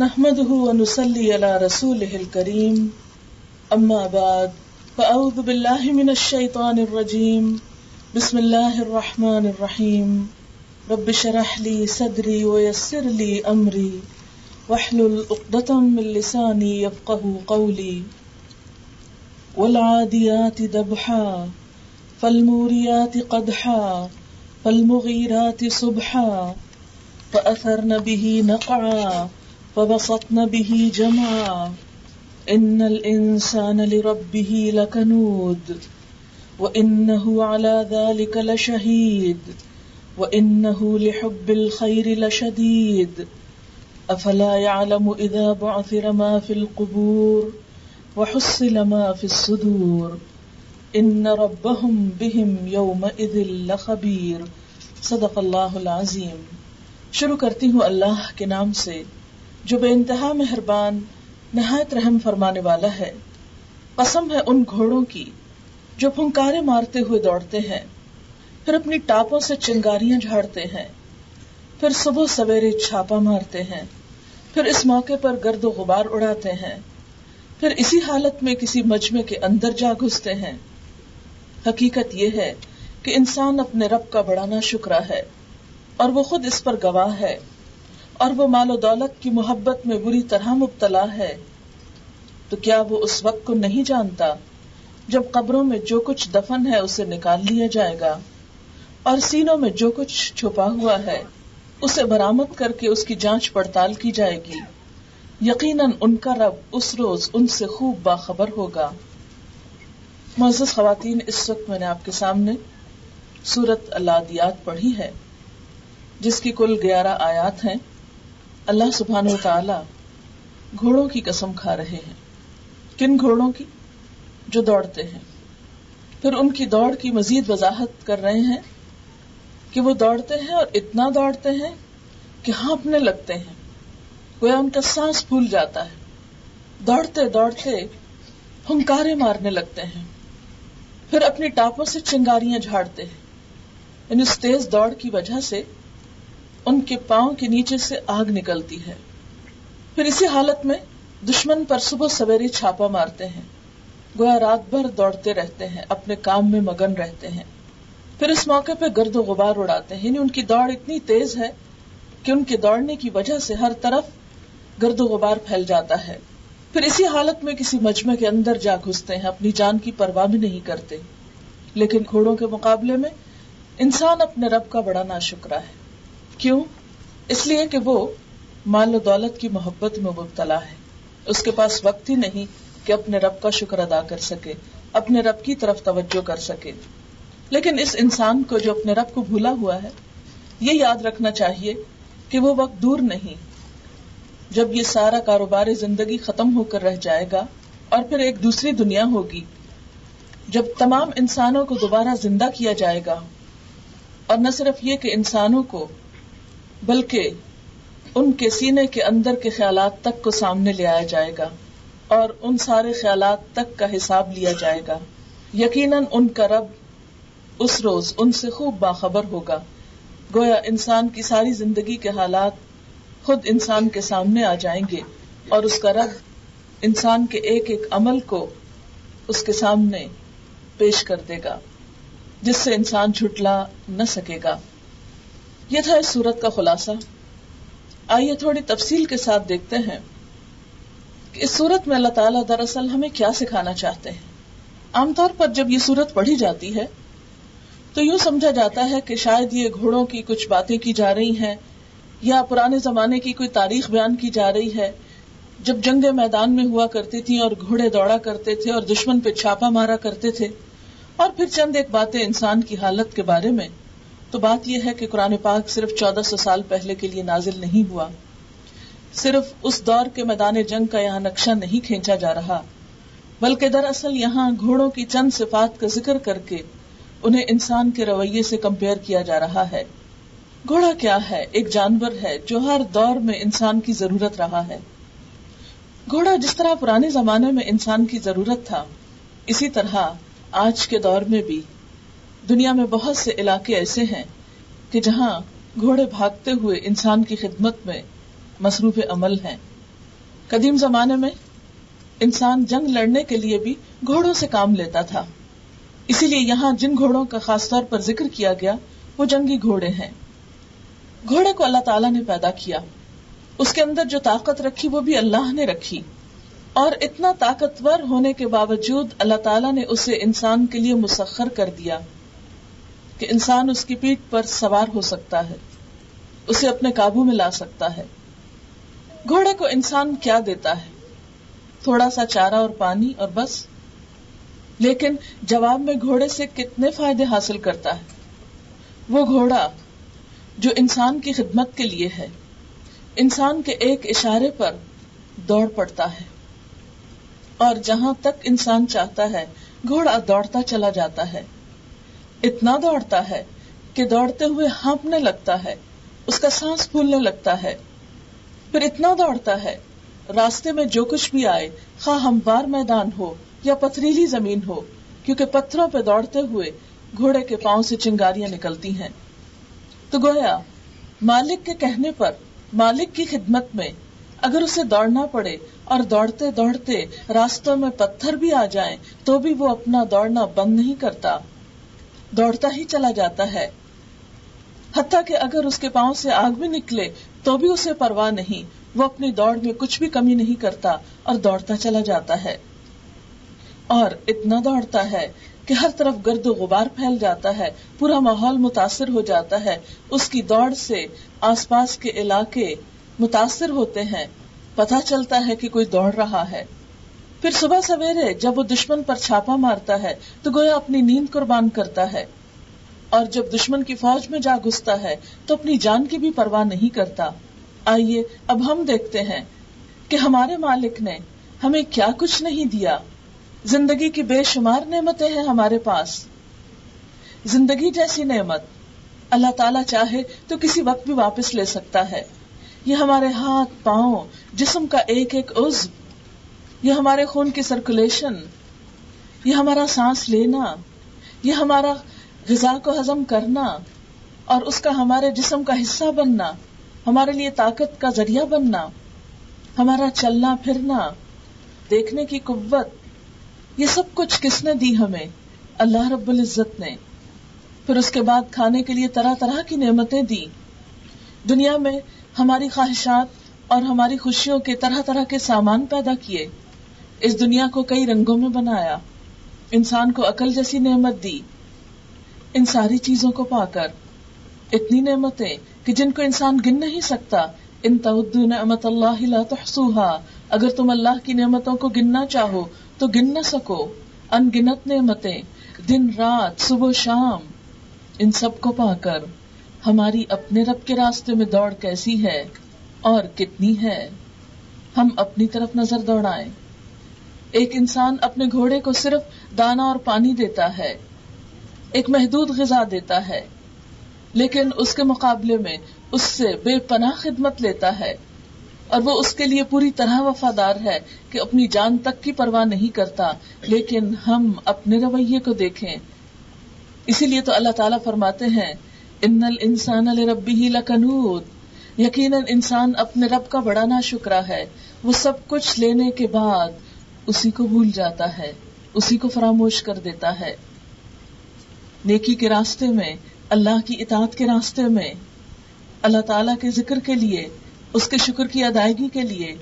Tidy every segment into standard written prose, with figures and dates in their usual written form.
نحمده ونصلي على رسوله الكريم اما بعد فاعوذ بالله من الشيطان الرجيم بسم الله الرحمن الرحيم رب اشرح لي صدري ويسر لي امري واحلل عقدة من لساني يفقهوا قولي والعاديات ضبحا فالموريات قدحا فالمغيرات صبحا فأثرن به نقعا فبسطن به جمعا إن الإنسان لربه لكنود وإنه على ذلك لشهيد وإنه لحب الخير لشديد أفلا يعلم إذا بعثر ما في القبور وحصل ما في الصدور إن ربهم بهم يومئذ لخبير صدق اللہ العظیم. شروع کرتی ہوں اللہ کے نام سے جو بے انتہا مہربان نہایت رحم فرمانے والا ہے. قسم ہے ان گھوڑوں کی جو پھنکارے مارتے ہوئے دوڑتے ہیں، پھر اپنی ٹاپوں سے چنگاریاں جھاڑتے ہیں، پھر صبح سویرے چھاپا مارتے ہیں، پھر اس موقع پر گرد و غبار اڑاتے ہیں، پھر اسی حالت میں کسی مجمع کے اندر جا گھستے ہیں. حقیقت یہ ہے کہ انسان اپنے رب کا بڑا نا شکرہ ہے اور وہ خود اس پر گواہ ہے، اور وہ مال و دولت کی محبت میں بری طرح مبتلا ہے. تو کیا وہ اس وقت کو نہیں جانتا جب قبروں میں جو کچھ دفن ہے اسے نکال لیا جائے گا اور سینوں میں جو کچھ چھپا ہوا ہے اسے برآمد کر کے اس کی جانچ پڑتال کی جائے گی؟ یقیناً ان کا رب اس روز ان سے خوب باخبر ہوگا. معزز خواتین، اس وقت میں نے آپ کے سامنے سورۃ العادیات پڑھی ہے جس کی کل 11 آیات ہیں. اللہ سبحانہ وتعالی گھوڑوں کی قسم کھا رہے ہیں. کن گھوڑوں کی؟ جو دوڑتے ہیں. پھر ان کی دوڑ کی مزید وضاحت کر رہے ہیں کہ وہ دوڑتے ہیں اور اتنا دوڑتے ہیں کہ ہانپنے لگتے ہیں، گویا ان کا سانس پھول جاتا ہے. دوڑتے دوڑتے ہنکارے مارنے لگتے ہیں، پھر اپنی ٹاپوں سے چنگاریاں جھاڑتے ہیں. ان اس تیز دوڑ کی وجہ سے ان کے پاؤں کے نیچے سے آگ نکلتی ہے. پھر اسی حالت میں دشمن پر صبح سویرے چھاپا مارتے ہیں، گویا رات بھر دوڑتے رہتے ہیں، اپنے کام میں مگن رہتے ہیں. پھر اس موقع پہ گرد و غبار اڑاتے ہیں، یعنی ان کی دوڑ اتنی تیز ہے کہ ان کے دوڑنے کی وجہ سے ہر طرف گرد و غبار پھیل جاتا ہے. پھر اسی حالت میں کسی مجمع کے اندر جا گھستے ہیں، اپنی جان کی پرواہ بھی نہیں کرتے. لیکن گھوڑوں کے مقابلے میں انسان اپنے رب کا بڑا ناشکرہ ہے. کیوں؟ اس لیے کہ وہ مال و دولت کی محبت میں مبتلا ہے. اس کے پاس وقت ہی نہیں کہ اپنے رب کا شکر ادا کر سکے، اپنے رب کی طرف توجہ کر سکے. لیکن اس انسان کو جو اپنے رب کو بھولا ہوا ہے، یہ یاد رکھنا چاہیے کہ وہ وقت دور نہیں جب یہ سارا کاروبار زندگی ختم ہو کر رہ جائے گا اور پھر ایک دوسری دنیا ہوگی جب تمام انسانوں کو دوبارہ زندہ کیا جائے گا. اور نہ صرف یہ کہ انسانوں کو بلکہ ان کے سینے کے اندر کے خیالات تک کو سامنے لے آیا جائے گا اور ان سارے خیالات تک کا حساب لیا جائے گا. یقیناً ان کا رب اس روز ان سے خوب باخبر ہوگا. گویا انسان کی ساری زندگی کے حالات خود انسان کے سامنے آ جائیں گے اور اس کا رب انسان کے ایک ایک عمل کو اس کے سامنے پیش کر دے گا جس سے انسان جھٹلا نہ سکے گا. یہ تھا اس سورت کا خلاصہ. آئیے تھوڑی تفصیل کے ساتھ دیکھتے ہیں کہ اس سورت میں اللہ تعالیٰ دراصل ہمیں کیا سکھانا چاہتے ہیں. عام طور پر جب یہ سورت پڑھی جاتی ہے تو یوں سمجھا جاتا ہے کہ شاید یہ گھوڑوں کی کچھ باتیں کی جا رہی ہیں یا پرانے زمانے کی کوئی تاریخ بیان کی جا رہی ہے جب جنگیں میدان میں ہوا کرتی تھیں اور گھوڑے دوڑا کرتے تھے اور دشمن پہ چھاپا مارا کرتے تھے، اور پھر چند ایک باتیں انسان کی حالت کے بارے میں. تو بات یہ ہے کہ قرآن پاک صرف 1400 سال پہلے کے لیے نازل نہیں ہوا، صرف اس دور کے میدان جنگ کا یہاں نقشہ نہیں کھینچا جا رہا، بلکہ دراصل یہاں گھوڑوں کی چند صفات کا ذکر کر کے انہیں انسان کے رویے سے کمپیئر کیا جا رہا ہے. گھوڑا کیا ہے؟ ایک جانور ہے جو ہر دور میں انسان کی ضرورت رہا ہے. گھوڑا جس طرح پرانے زمانے میں انسان کی ضرورت تھا، اسی طرح آج کے دور میں بھی دنیا میں بہت سے علاقے ایسے ہیں کہ جہاں گھوڑے بھاگتے ہوئے انسان کی خدمت میں مصروف عمل ہیں. قدیم زمانے میں انسان جنگ لڑنے کے لیے بھی گھوڑوں سے کام لیتا تھا، اسی لیے یہاں جن گھوڑوں کا خاص طور پر ذکر کیا گیا وہ جنگی گھوڑے ہیں۔ گھوڑے کو اللہ تعالیٰ نے پیدا کیا، اس کے اندر جو طاقت رکھی وہ بھی اللہ نے رکھی، اور اتنا طاقتور ہونے کے باوجود اللہ تعالیٰ نے اسے انسان کے لیے مسخر کر دیا کہ انسان اس کی پیٹھ پر سوار ہو سکتا ہے، اسے اپنے قابو میں لا سکتا ہے۔ گھوڑے کو انسان کیا دیتا ہے؟ تھوڑا سا چارہ اور پانی اور بس، لیکن جواب میں گھوڑے سے کتنے فائدے حاصل کرتا ہے۔ وہ گھوڑا جو انسان کی خدمت کے لیے ہے، انسان کے ایک اشارے پر دوڑ پڑتا ہے، اور جہاں تک انسان چاہتا ہے گھوڑا دوڑتا چلا جاتا ہے۔ اتنا دوڑتا ہے کہ دوڑتے ہوئے ہانپنے لگتا ہے، اس کا سانس پھولنے لگتا ہے، پھر اتنا دوڑتا ہے راستے میں جو کچھ بھی آئے، خواہ ہموار میدان ہو یا پتھریلی زمین ہو، کیونکہ پتھروں پہ دوڑتے ہوئے گھوڑے کے پاؤں سے چنگاریاں نکلتی ہیں۔ تو گویا مالک کے کہنے پر، مالک کی خدمت میں اگر اسے دوڑنا پڑے اور دوڑتے دوڑتے راستوں میں پتھر بھی آ جائیں تو بھی وہ اپنا دوڑنا بند نہیں کرتا، دوڑتا ہی چلا جاتا ہے۔ حتیٰ کہ اگر اس کے پاؤں سے آگ بھی نکلے تو بھی اسے پرواہ نہیں، وہ اپنی دوڑ میں کچھ بھی کمی نہیں کرتا اور دوڑتا چلا جاتا ہے، اور اتنا دوڑتا ہے کہ ہر طرف گرد و غبار پھیل جاتا ہے، پورا ماحول متاثر ہو جاتا ہے۔ اس کی دوڑ سے آس پاس کے علاقے متاثر ہوتے ہیں، پتہ چلتا ہے کہ کوئی دوڑ رہا ہے۔ پھر صبح سویرے جب وہ دشمن پر چھاپا مارتا ہے تو گویا اپنی نیند قربان کرتا ہے، اور جب دشمن کی فوج میں جا گھستا ہے تو اپنی جان کی بھی پرواہ نہیں کرتا۔ آئیے اب ہم دیکھتے ہیں کہ ہمارے مالک نے ہمیں کیا کچھ نہیں دیا۔ زندگی کی بے شمار نعمتیں ہیں ہمارے پاس، زندگی جیسی نعمت اللہ تعالیٰ چاہے تو کسی وقت بھی واپس لے سکتا ہے۔ یہ ہمارے ہاتھ، پاؤں، جسم کا ایک ایک عضو، یہ ہمارے خون کی سرکولیشن، یہ ہمارا سانس لینا، یہ ہمارا غذا کو ہضم کرنا اور اس کا ہمارے جسم کا حصہ بننا، ہمارے لیے طاقت کا ذریعہ بننا، ہمارا چلنا پھرنا، دیکھنے کی قوت، یہ سب کچھ کس نے دی؟ ہمیں اللہ رب العزت نے۔ پھر اس کے بعد کھانے کے لیے طرح طرح کی نعمتیں دی۔ دنیا میں ہماری خواہشات اور ہماری خوشیوں کے طرح طرح کے سامان پیدا کیے، اس دنیا کو کئی رنگوں میں بنایا، انسان کو عقل جیسی نعمت دی۔ ان ساری چیزوں کو پا کر اتنی نعمتیں کہ جن کو انسان گن نہیں سکتا۔ ان تعدوا نعمت اللہ لا تحصوها، اگر تم اللہ کی نعمتوں کو گننا چاہو تو گن نہ سکو۔ ان گنت نعمتیں دن رات صبح شام، ان سب کو پا کر ہماری اپنے رب کے راستے میں دوڑ کیسی ہے اور کتنی ہے۔ ہم اپنی طرف نظر دوڑائیں۔ ایک انسان اپنے گھوڑے کو صرف دانا اور پانی دیتا ہے، ایک محدود غذا دیتا ہے، لیکن اس کے مقابلے میں اس سے بے پناہ خدمت لیتا ہے، اور وہ اس کے لیے پوری طرح وفادار ہے کہ اپنی جان تک کی پرواہ نہیں کرتا۔ لیکن ہم اپنے رویے کو دیکھیں، اسی لیے تو اللہ تعالیٰ فرماتے ہیں ان الانسان لربہ لکنود، یقیناً انسان اپنے رب کا بڑا ناشکرا ہے، وہ سب کچھ لینے کے بعد اسی کو بھول جاتا ہے، اسی کو فراموش کر دیتا ہے۔ نیکی کے راستے میں، اللہ کی اطاعت کے راستے میں، اللہ تعالیٰ کے ذکر کے لیے، اس کے شکر کی ادائیگی کے لیے،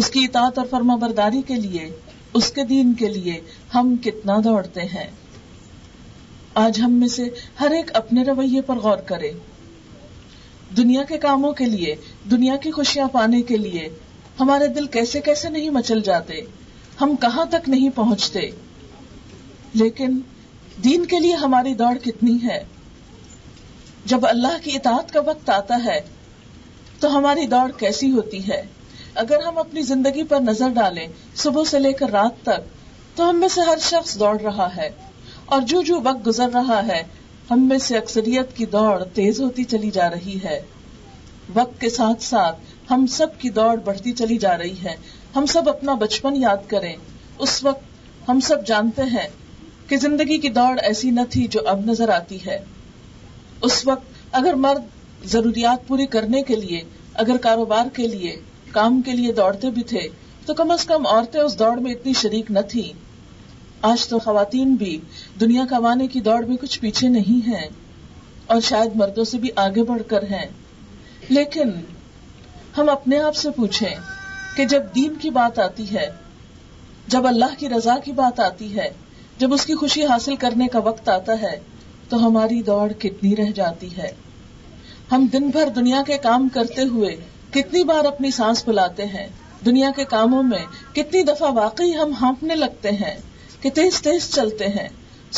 اس کی اطاعت اور فرما برداری کے لیے، اس کے دین کے لیے ہم کتنا دوڑتے ہیں۔ آج ہم میں سے ہر ایک اپنے رویے پر غور کرے۔ دنیا کے کاموں کے لیے، دنیا کی خوشیاں پانے کے لیے ہمارے دل کیسے کیسے نہیں مچل جاتے، ہم کہاں تک نہیں پہنچتے، لیکن دین کے لیے ہماری دوڑ کتنی ہے۔ جب اللہ کی اطاعت کا وقت آتا ہے تو ہماری دوڑ کیسی ہوتی ہے۔ اگر ہم اپنی زندگی پر نظر ڈالیں صبح سے لے کر رات تک، تو ہم میں سے ہر شخص دوڑ رہا ہے، اور جو جو وقت گزر رہا ہے ہم میں سے اکثریت کی دوڑ تیز ہوتی چلی جا رہی ہے۔ وقت کے ساتھ ساتھ ہم سب کی دوڑ بڑھتی چلی جا رہی ہے۔ ہم سب اپنا بچپن یاد کریں، اس وقت ہم سب جانتے ہیں کہ زندگی کی دوڑ ایسی نہ تھی جو اب نظر آتی ہے۔ اس وقت اگر مرد ضروریات پوری کرنے کے لیے، اگر کاروبار کے لیے، کام کے لیے دوڑتے بھی تھے تو کم از کم عورتیں اس دوڑ میں اتنی شریک نہ تھیں. آج تو خواتین بھی دنیا کمانے کی دوڑ میں کچھ پیچھے نہیں ہیں اور شاید مردوں سے بھی آگے بڑھ کر ہیں. لیکن ہم اپنے آپ سے پوچھیں کہ جب دین کی بات آتی ہے، جب اللہ کی رضا کی بات آتی ہے، جب اس کی خوشی حاصل کرنے کا وقت آتا ہے تو ہماری دوڑ کتنی رہ جاتی ہے. ہم دن بھر دنیا کے کام کرتے ہوئے کتنی بار اپنی سانس بلاتے ہیں، دنیا کے کاموں میں کتنی دفعہ واقعی ہم ہانپنے لگتے ہیں کہ تیز تیز چلتے ہیں.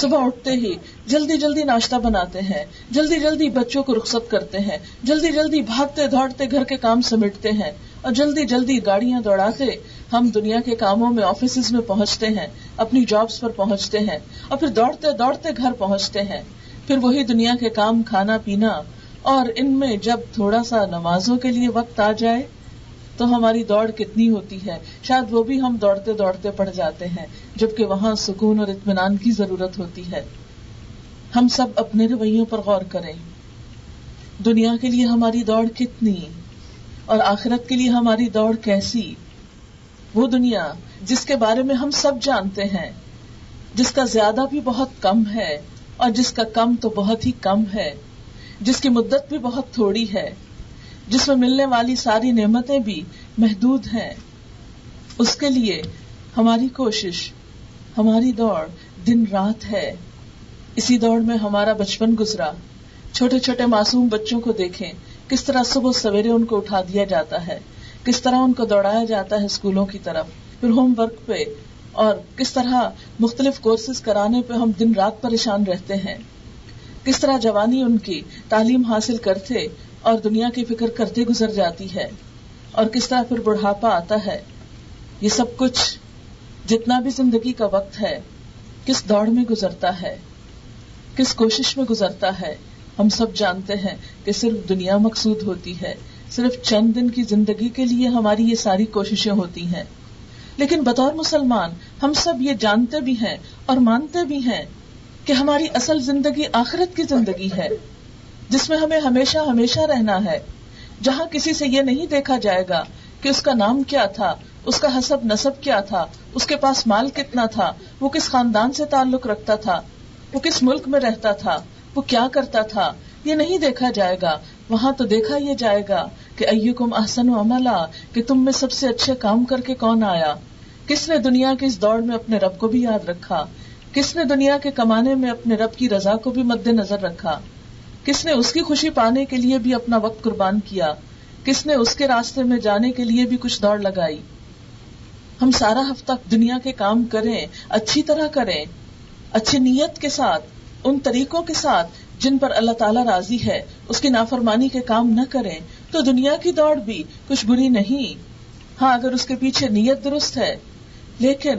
صبح اٹھتے ہی جلدی جلدی ناشتہ بناتے ہیں، جلدی جلدی بچوں کو رخصت کرتے ہیں، جلدی جلدی بھاگتے دوڑتے گھر کے کام سمیٹتے ہیں اور جلدی جلدی گاڑیاں دوڑاتے ہم دنیا کے کاموں میں آفیسز میں پہنچتے ہیں، اپنی جابز پر پہنچتے ہیں اور پھر دوڑتے دوڑتے گھر پہنچتے ہیں. پھر وہی دنیا کے کام، کھانا پینا، اور ان میں جب تھوڑا سا نمازوں کے لیے وقت آ جائے تو ہماری دوڑ کتنی ہوتی ہے. شاید وہ بھی ہم دوڑتے دوڑتے پڑ جاتے ہیں، جبکہ وہاں سکون اور اطمینان کی ضرورت ہوتی ہے. ہم سب اپنے رویوں پر غور کریں. دنیا کے لیے ہماری دوڑ کتنی اور آخرت کے لیے ہماری دوڑ کیسی؟ وہ دنیا جس کے بارے میں ہم سب جانتے ہیں، جس کا زیادہ بھی بہت کم ہے اور جس کا کم تو بہت ہی کم ہے، جس کی مدت بھی بہت تھوڑی ہے، جس میں ملنے والی ساری نعمتیں بھی محدود ہیں. اس کے لیے ہماری کوشش، ہماری دوڑ دن رات ہے. اسی دوڑ میں ہمارا بچپن گزرا. چھوٹے چھوٹے معصوم بچوں کو دیکھیں، کس طرح صبح سویرے ان کو اٹھا دیا جاتا ہے، کس طرح ان کو دوڑایا جاتا ہے اسکولوں کی طرف، پھر ہوم ورک پہ، اور کس طرح مختلف کورسز کرانے پہ ہم دن رات پریشان رہتے ہیں. کس طرح جوانی ان کی تعلیم حاصل کرتے اور دنیا کی فکر کرتے گزر جاتی ہے، اور کس طرح پھر بڑھاپا آتا ہے. یہ سب کچھ، جتنا بھی زندگی کا وقت ہے، کس دوڑ میں گزرتا ہے، کس کوشش میں گزرتا ہے. ہم سب جانتے ہیں کہ صرف دنیا مقصود ہوتی ہے، صرف چند دن کی زندگی کے لیے ہماری یہ ساری کوششیں ہوتی ہیں. لیکن بطور مسلمان ہم سب یہ جانتے بھی ہیں اور مانتے بھی ہیں کہ ہماری اصل زندگی آخرت کی زندگی ہے، جس میں ہمیں ہمیشہ ہمیشہ رہنا ہے، جہاں کسی سے یہ نہیں دیکھا جائے گا کہ اس کا نام کیا تھا، اس کا حسب نسب کیا تھا، اس کے پاس مال کتنا تھا، وہ کس خاندان سے تعلق رکھتا تھا، وہ کس ملک میں رہتا تھا، وہ کیا کرتا تھا. یہ نہیں دیکھا جائے گا. وہاں تو دیکھا یہ جائے گا کہ ایکم احسن عملا، کہ تم میں سب سے اچھے کام کر کے کون آیا، کس نے دنیا کی اس دوڑ میں اپنے رب کو بھی یاد رکھا، کس نے دنیا کے کمانے میں اپنے رب کی رضا کو بھی مد نظر رکھا، کس نے اس کی خوشی پانے کے لیے بھی اپنا وقت قربان کیا، کس نے اس کے راستے میں جانے کے لیے بھی کچھ دوڑ لگائی. ہم سارا ہفتہ دنیا کے کام کریں، اچھی طرح کریں، اچھی نیت کے ساتھ، ان طریقوں کے ساتھ جن پر اللہ تعالیٰ راضی ہے. اس کی نافرمانی کے کام نہ کریں تو دنیا کی دوڑ بھی کچھ بری نہیں. ہاں، اگر اس کے پیچھے نیت درست ہے. لیکن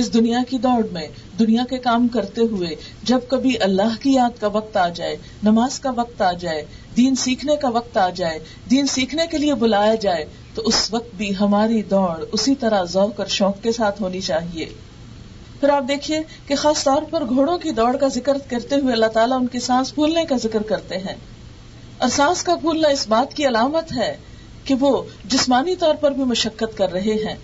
اس دنیا کی دوڑ میں دنیا کے کام کرتے ہوئے جب کبھی اللہ کی یاد کا وقت آ جائے، نماز کا وقت آ جائے، دین سیکھنے کا وقت آ جائے، دین سیکھنے کے لیے بلایا جائے، تو اس وقت بھی ہماری دوڑ اسی طرح ذوق اور شوق کے ساتھ ہونی چاہیے. پھر آپ دیکھیے کہ خاص طور پر گھوڑوں کی دوڑ کا ذکر کرتے ہوئے اللہ تعالیٰ ان کی سانس پھولنے کا ذکر کرتے ہیں. اور سانس کا پھولنا اس بات کی علامت ہے کہ وہ جسمانی طور پر بھی مشقت کر رہے ہیں.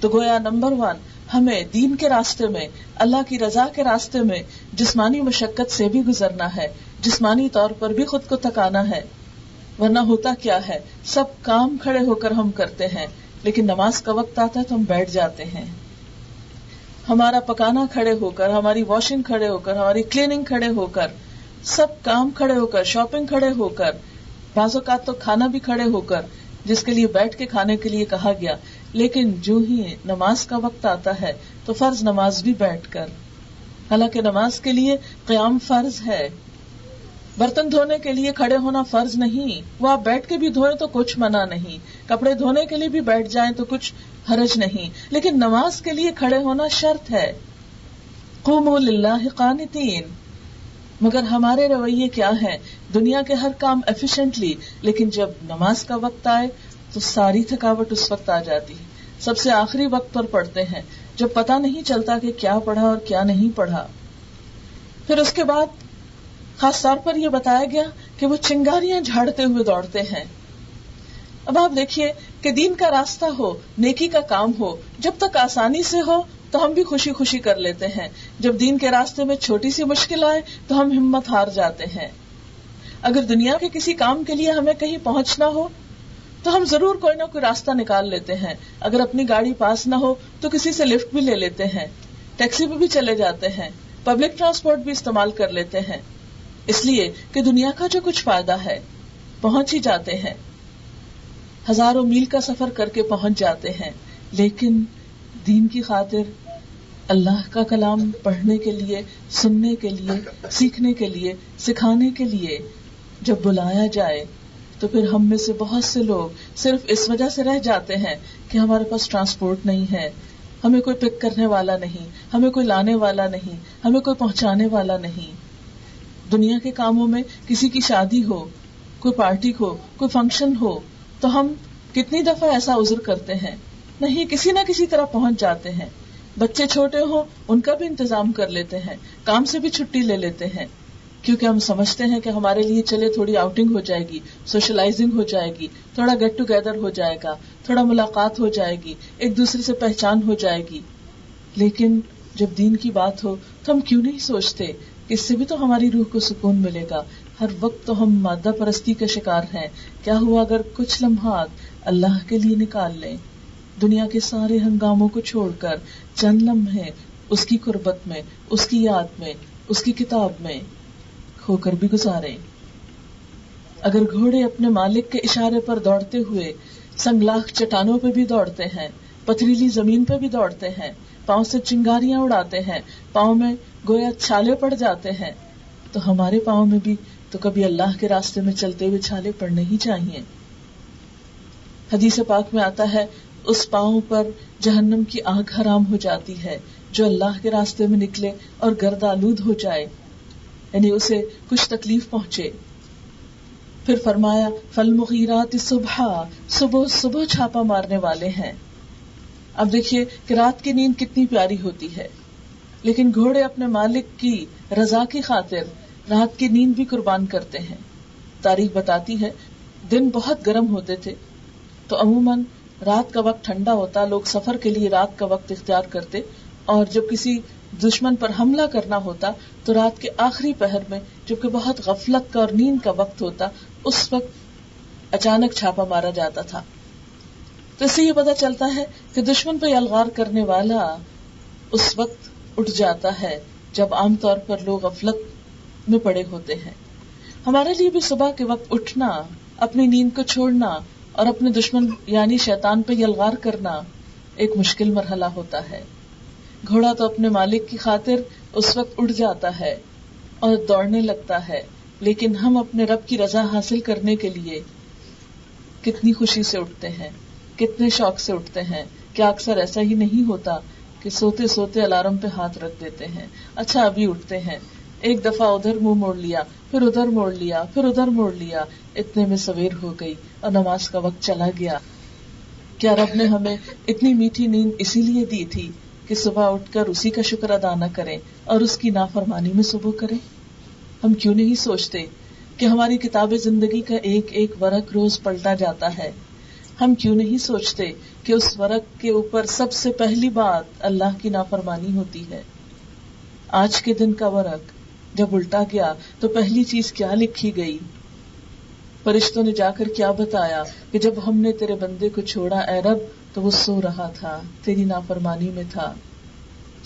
تو گویا نمبر 1، ہمیں دین کے راستے میں، اللہ کی رضا کے راستے میں جسمانی مشقت سے بھی گزرنا ہے، جسمانی طور پر بھی خود کو تھکانا ہے. ورنہ ہوتا کیا ہے، سب کام کھڑے ہو کر ہم کرتے ہیں، لیکن نماز کا وقت آتا ہے تو ہم بیٹھ جاتے ہیں. ہمارا پکانا کھڑے ہو کر، ہماری واشنگ کھڑے ہو کر، ہماری کلیننگ کھڑے ہو کر، سب کام کھڑے ہو کر، شاپنگ کھڑے ہو کر، بعض اوقات تو کھانا بھی کھڑے ہو کر، جس کے لیے بیٹھ کے کھانے کے لیے کہا گیا. لیکن جو ہی نماز کا وقت آتا ہے تو فرض نماز بھی بیٹھ کر. حالانکہ نماز کے لیے قیام فرض ہے. برتن دھونے کے لیے کھڑے ہونا فرض نہیں، وہ آپ بیٹھ کے بھی دھوئیں تو کچھ منع نہیں. کپڑے دھونے کے لیے بھی بیٹھ جائیں تو کچھ حرج نہیں. لیکن نماز کے لیے کھڑے ہونا شرط ہے. قوموا للہ قانتین. مگر ہمارے رویے کیا ہیں؟ دنیا کے ہر کام ایفیشینٹلی، لیکن جب نماز کا وقت آئے تو ساری تھکاوٹ اس وقت آ جاتی ہے. سب سے آخری وقت پر پڑھتے ہیں، جب پتہ نہیں چلتا کہ کیا پڑھا اور کیا نہیں پڑھا. پھر اس کے بعد خاص طور پر یہ بتایا گیا کہ وہ چنگاریاں جھاڑتے ہوئے دوڑتے ہیں. اب آپ دیکھیے کہ دین کا راستہ ہو، نیکی کا کام ہو، جب تک آسانی سے ہو تو ہم بھی خوشی خوشی کر لیتے ہیں، جب دین کے راستے میں چھوٹی سی مشکل آئے تو ہم ہمت ہار جاتے ہیں۔ اگر دنیا کے کسی کام کے لیے ہمیں کہیں پہنچنا ہو تو ہم ضرور کوئی نہ کوئی راستہ نکال لیتے ہیں، اگر اپنی گاڑی پاس نہ ہو تو کسی سے لفٹ بھی لے لیتے ہیں، ٹیکسی پہ بھی چلے جاتے ہیں، پبلک ٹرانسپورٹ بھی استعمال کر لیتے ہیں، اس لیے کہ دنیا کا جو کچھ فائدہ ہے پہنچ ہی جاتے ہیں، ہزاروں میل کا سفر کر کے پہنچ جاتے ہیں، لیکن دین کی خاطر، اللہ کا کلام پڑھنے کے لیے، سننے کے لیے، سیکھنے کے لیے، سکھانے کے لیے جب بلایا جائے تو پھر ہم میں سے بہت سے لوگ صرف اس وجہ سے رہ جاتے ہیں کہ ہمارے پاس ٹرانسپورٹ نہیں ہے، ہمیں کوئی پک کرنے والا نہیں، ہمیں کوئی لانے والا نہیں، ہمیں کوئی پہنچانے والا نہیں۔ دنیا کے کاموں میں کسی کی شادی ہو، کوئی پارٹی ہو، کوئی فنکشن ہو تو ہم کتنی دفعہ ایسا عذر کرتے ہیں، نہیں کسی نہ کسی طرح پہنچ جاتے ہیں۔ بچے چھوٹے ہوں ان کا بھی انتظام کر لیتے ہیں، کام سے بھی چھٹی لے لیتے ہیں، کیونکہ ہم سمجھتے ہیں کہ ہمارے لیے چلے تھوڑی آؤٹنگ ہو جائے گی، سوشلائزنگ ہو جائے گی، تھوڑا گیٹ ٹوگیدر ہو جائے گا، تھوڑا ملاقات ہو جائے گی، ایک دوسرے سے پہچان ہو جائے گی۔ لیکن جب دین کی بات ہو تو ہم کیوں نہیں سوچتے کہ اس سے بھی تو ہماری روح کو سکون ملے گا؟ ہر وقت تو ہم مادہ پرستی کا شکار ہیں، کیا ہوا اگر کچھ لمحات اللہ کے لیے نکال لیں، دنیا کے سارے ہنگاموں کو چھوڑ کر چند لمحے اس کی قربت میں، اس کی یاد میں، اس کی کتاب میں کھو کر بھی گزاریں۔ اگر گھوڑے اپنے مالک کے اشارے پر دوڑتے ہوئے سنگلاخ چٹانوں پہ بھی دوڑتے ہیں، پتھریلی زمین پہ بھی دوڑتے ہیں، پاؤں سے چنگاریاں اڑاتے ہیں، پاؤں میں گویا چھالے پڑ جاتے ہیں، تو ہمارے پاؤں میں بھی تو کبھی اللہ کے راستے میں چلتے ہوئے چھالے پڑنے ہی چاہیے۔ حدیث پاک میں آتا ہے اس پاؤں پر جہنم کی آگ حرام ہو جاتی ہے جو اللہ کے راستے میں نکلے اور گرد آلود ہو جائے، یعنی اسے کچھ تکلیف پہنچے۔ پھر فرمایا فالمغیرات صبح، صبح صبح چھاپا مارنے والے ہیں۔ اب دیکھیے کہ رات کی نیند کتنی پیاری ہوتی ہے، لیکن گھوڑے اپنے مالک کی رضا کی خاطر رات کی نیند بھی قربان کرتے ہیں۔ تاریخ بتاتی ہے دن بہت گرم ہوتے تھے تو عموماً رات کا وقت ٹھنڈا ہوتا، لوگ سفر کے لیے رات کا وقت اختیار کرتے، اور جب کسی دشمن پر حملہ کرنا ہوتا تو رات کے آخری پہر میں، جبکہ بہت غفلت کا اور نیند کا وقت ہوتا، اس وقت اچانک چھاپا مارا جاتا تھا۔ تو اس سے یہ پتا چلتا ہے کہ دشمن پر یلغار کرنے والا اس وقت اٹھ جاتا ہے جب عام طور پر لوگ غفلت میں پڑے ہوتے ہیں۔ ہمارے لیے بھی صبح کے وقت اٹھنا، اپنی نیند کو چھوڑنا اور اپنے دشمن یعنی شیطان پر یلغار کرنا ایک مشکل مرحلہ ہوتا ہے۔ گھوڑا تو اپنے مالک کی خاطر اس وقت اٹھ جاتا ہے اور دوڑنے لگتا ہے، لیکن ہم اپنے رب کی رضا حاصل کرنے کے لیے کتنی خوشی سے اٹھتے ہیں، کتنے شوق سے اٹھتے ہیں۔ کیا اکثر ایسا ہی نہیں ہوتا کہ سوتے سوتے الارم پہ ہاتھ رکھ دیتے ہیں، اچھا ابھی اٹھتے ہیں، ایک دفعہ ادھر منہ موڑ لیا، پھر ادھر موڑ لیا، پھر ادھر موڑ لیا، اتنے میں سویر ہو گئی اور نماز کا وقت چلا گیا۔ کیا رب نے ہمیں اتنی میٹھی نیند اسی لیے دی تھی کہ صبح اٹھ کر اسی کا شکر ادا نہ کریں اور اس کی نافرمانی میں صبح کریں؟ ہم کیوں نہیں سوچتے کہ ہماری کتاب زندگی کا ایک ایک ورق روز پلٹا جاتا ہے؟ ہم کیوں نہیں سوچتے کہ اس ورق کے اوپر سب سے پہلی بات اللہ کی نافرمانی ہوتی ہے؟ آج کے دن کا ورق جب الٹا گیا تو پہلی چیز کیا لکھی گئی؟ فرشتوں نے جا کر کیا بتایا کہ جب ہم نے تیرے بندے کو چھوڑا اے رب تو وہ سو رہا تھا، تیری نافرمانی میں تھا۔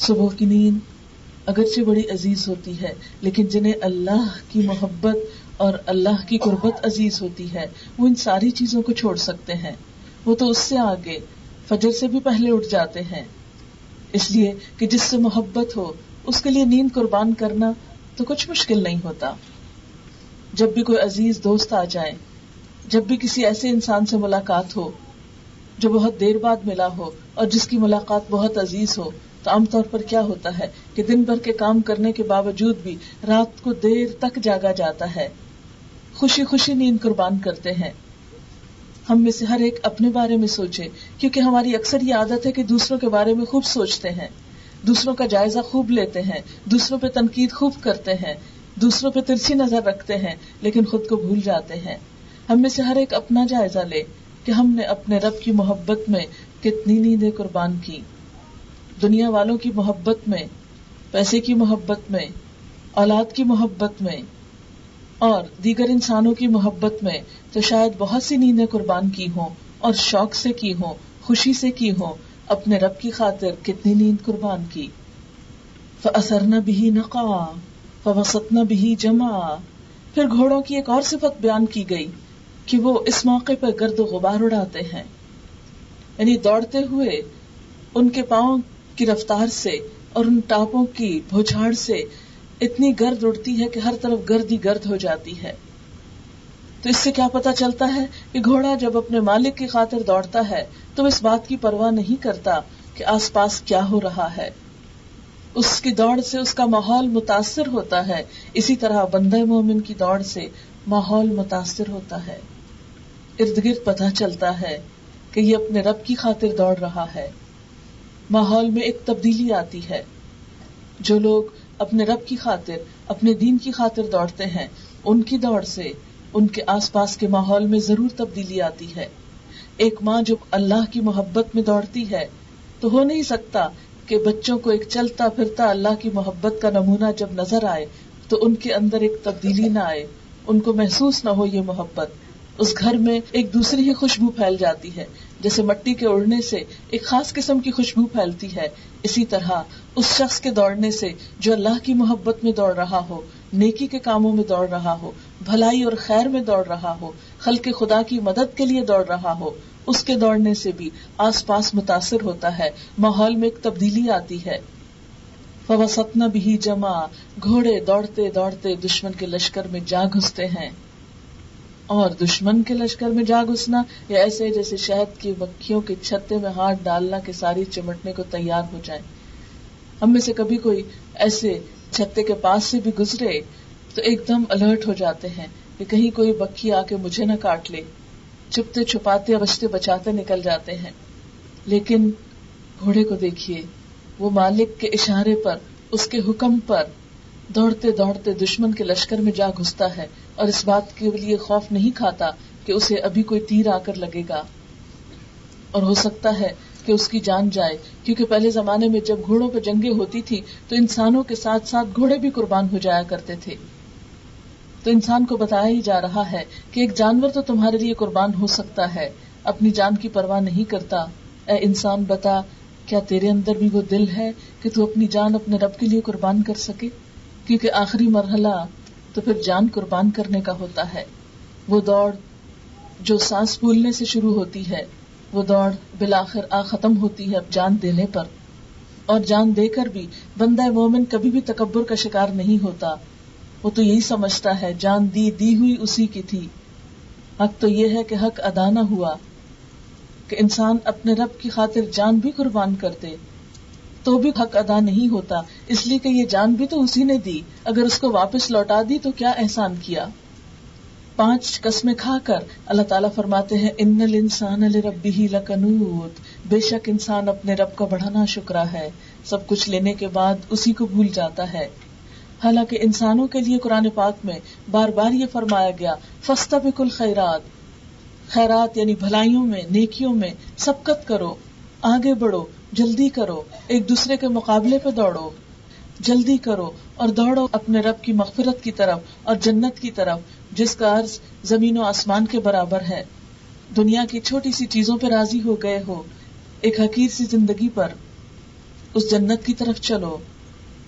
صبح کی نیند اگرچہ بڑی عزیز ہوتی ہے، لیکن جنہیں اللہ کی محبت اور اللہ کی قربت عزیز ہوتی ہے وہ ان ساری چیزوں کو چھوڑ سکتے ہیں، وہ تو اس سے آگے فجر سے بھی پہلے اٹھ جاتے ہیں، اس لیے کہ جس سے محبت ہو اس کے لیے نیند قربان کرنا تو کچھ مشکل نہیں ہوتا۔ جب بھی کوئی عزیز دوست آ جائے، جب بھی کسی ایسے انسان سے ملاقات ہو جو بہت دیر بعد ملا ہو اور جس کی ملاقات بہت عزیز ہو، تو عام طور پر کیا ہوتا ہے کہ دن بھر کے کام کرنے کے باوجود بھی رات کو دیر تک جاگا جاتا ہے، خوشی خوشی نیند قربان کرتے ہیں۔ ہم میں سے ہر ایک اپنے بارے میں سوچے، کیونکہ ہماری اکثر یہ عادت ہے کہ دوسروں کے بارے میں خوب سوچتے ہیں، دوسروں کا جائزہ خوب لیتے ہیں، دوسروں پہ تنقید خوب کرتے ہیں، دوسروں پہ ترسی نظر رکھتے ہیں، لیکن خود کو بھول جاتے ہیں۔ ہم میں سے ہر ایک اپنا جائزہ لے کہ ہم نے اپنے رب کی محبت میں کتنی نیندیں قربان کی، دنیا والوں کی محبت میں، پیسے کی محبت میں، اولاد کی محبت میں اور دیگر انسانوں کی محبت میں، تو شاید بہت سی نیندیں قربان کی ہوں اور شوق سے کی ہوں، خوشی سے کی ہوں، اپنے رب کی خاطر کتنی نیند قربان کی. فَأَثَرْنَ بِهِ نَقْعًا فَوَسَطْنَ بِهِ جَمْعًا. پھر گھوڑوں کی ایک اور صفت بیان کی گئی کہ وہ اس موقع پر گرد و غبار اڑاتے ہیں، یعنی دوڑتے ہوئے ان کے پاؤں کی رفتار سے اور ان ٹاپوں کی بھوچھاڑ سے اتنی گرد اڑتی ہے کہ ہر طرف گرد ہی گرد ہو جاتی ہے. تو اس سے کیا پتہ چلتا ہے کہ گھوڑا جب اپنے مالک کی خاطر دوڑتا ہے تو اس بات کی پرواہ نہیں کرتا کہ آس پاس کیا ہو رہا ہے. اس کی دوڑ سے اس کا ماحول متاثر ہوتا ہے، اسی طرح بندہ مومن کی دوڑ سے ماحول متاثر ہوتا ہے، ارد گرد پتہ چلتا ہے کہ یہ اپنے رب کی خاطر دوڑ رہا ہے. ماحول میں ایک تبدیلی آتی ہے. جو لوگ اپنے رب کی خاطر، اپنے دین کی خاطر دوڑتے ہیں، ان کی دوڑ سے ان کے آس پاس کے ماحول میں ضرور تبدیلی آتی ہے. ایک ماں جب اللہ کی محبت میں دوڑتی ہے تو ہو نہیں سکتا کہ بچوں کو ایک چلتا پھرتا اللہ کی محبت کا نمونہ جب نظر آئے تو ان کے اندر ایک تبدیلی نہ آئے، ان کو محسوس نہ ہو یہ محبت. اس گھر میں ایک دوسری ہی خوشبو پھیل جاتی ہے، جیسے مٹی کے اڑنے سے ایک خاص قسم کی خوشبو پھیلتی ہے، اسی طرح اس شخص کے دوڑنے سے جو اللہ کی محبت میں دوڑ رہا ہو، نیکی کے کاموں میں دوڑ رہا ہو، بھلائی اور خیر میں دوڑ رہا ہو، خلق خدا کی مدد کے لیے دوڑ رہا ہو، اس کے دوڑنے سے بھی آس پاس متاثر ہوتا ہے، ماحول میں ایک تبدیلی آتی ہے. فوسطنا بھی جمع، گھوڑے دوڑتے دوڑتے دشمن کے لشکر میں جا گھستے ہیں. اور دشمن کے لشکر میں جا گھسنا یا ایسے جیسے شہد کی مکھیوں کے چھتے میں ہاتھ ڈالنا کہ ساری چمٹنے کو تیار ہو جائیں. ہم میں سے کبھی کوئی ایسے چھتے کے پاس سے بھی گزرے تو ایک دم الرٹ ہو جاتے ہیں کہ کہیں کوئی مکھی آ کے مجھے نہ کاٹ لے، چھپتے چھپاتے بچتے بچاتے نکل جاتے ہیں. لیکن گھوڑے کو دیکھیے، وہ مالک کے اشارے پر، اس کے حکم پر دوڑتے دوڑتے دشمن کے لشکر میں جا گھستا ہے، اور اس بات کے لیے خوف نہیں کھاتا کہ اسے ابھی کوئی تیر آ کر لگے گا اور ہو سکتا ہے کہ اس کی جان جائے. کیونکہ پہلے زمانے میں جب گھوڑوں پہ جنگیں ہوتی تھی تو انسانوں کے ساتھ ساتھ گھوڑے بھی قربان ہو جایا کرتے تھے. تو انسان کو بتایا ہی جا رہا ہے کہ ایک جانور تو تمہارے لیے قربان ہو سکتا ہے، اپنی جان کی پرواہ نہیں کرتا. اے انسان، بتا کیا تیرے اندر بھی وہ دل ہے کہ تو اپنی جان اپنے رب کے لیے قربان کر سکے؟ کیونکہ آخری مرحلہ تو پھر جان قربان کرنے کا ہوتا ہے. وہ دوڑ جو سانس پھولنے سے شروع ہوتی ہے، وہ دوڑ بالآخر آ ختم ہوتی ہے اب جان دینے پر. اور جان دے کر بھی بندہ مومن کبھی بھی تکبر کا شکار نہیں ہوتا. وہ تو یہی سمجھتا ہے جان دی ہوئی اسی کی تھی. حق تو یہ ہے کہ حق ادا نہ ہوا، کہ انسان اپنے رب کی خاطر جان بھی قربان کر دے تو بھی حق ادا نہیں ہوتا، اس لیے کہ یہ جان بھی تو اسی نے دی. اگر اس کو واپس لوٹا دی تو کیا احسان کیا. 5 قسمیں کھا کر اللہ تعالیٰ فرماتے ہیں ان الانسان لربہ لکنود، بے شک انسان اپنے رب کا بڑا ناشکرا ہے، سب کچھ لینے کے بعد اسی کو بھول جاتا ہے. حالانکہ انسانوں کے لیے قرآن پاک میں بار بار یہ فرمایا گیا فاستبقوا الخیرات، خیرات یعنی بھلائیوں میں، نیکیوں میں سبقت کرو، آگے بڑھو، جلدی کرو، ایک دوسرے کے مقابلے پہ دوڑو، جلدی کرو اور دوڑو اپنے رب کی مغفرت کی طرف اور جنت کی طرف، جس کا عرض زمین و آسمان کے برابر ہے. دنیا کی چھوٹی سی چیزوں پہ راضی ہو گئے ہو، ایک حقیر سی زندگی پر، اس جنت کی طرف چلو.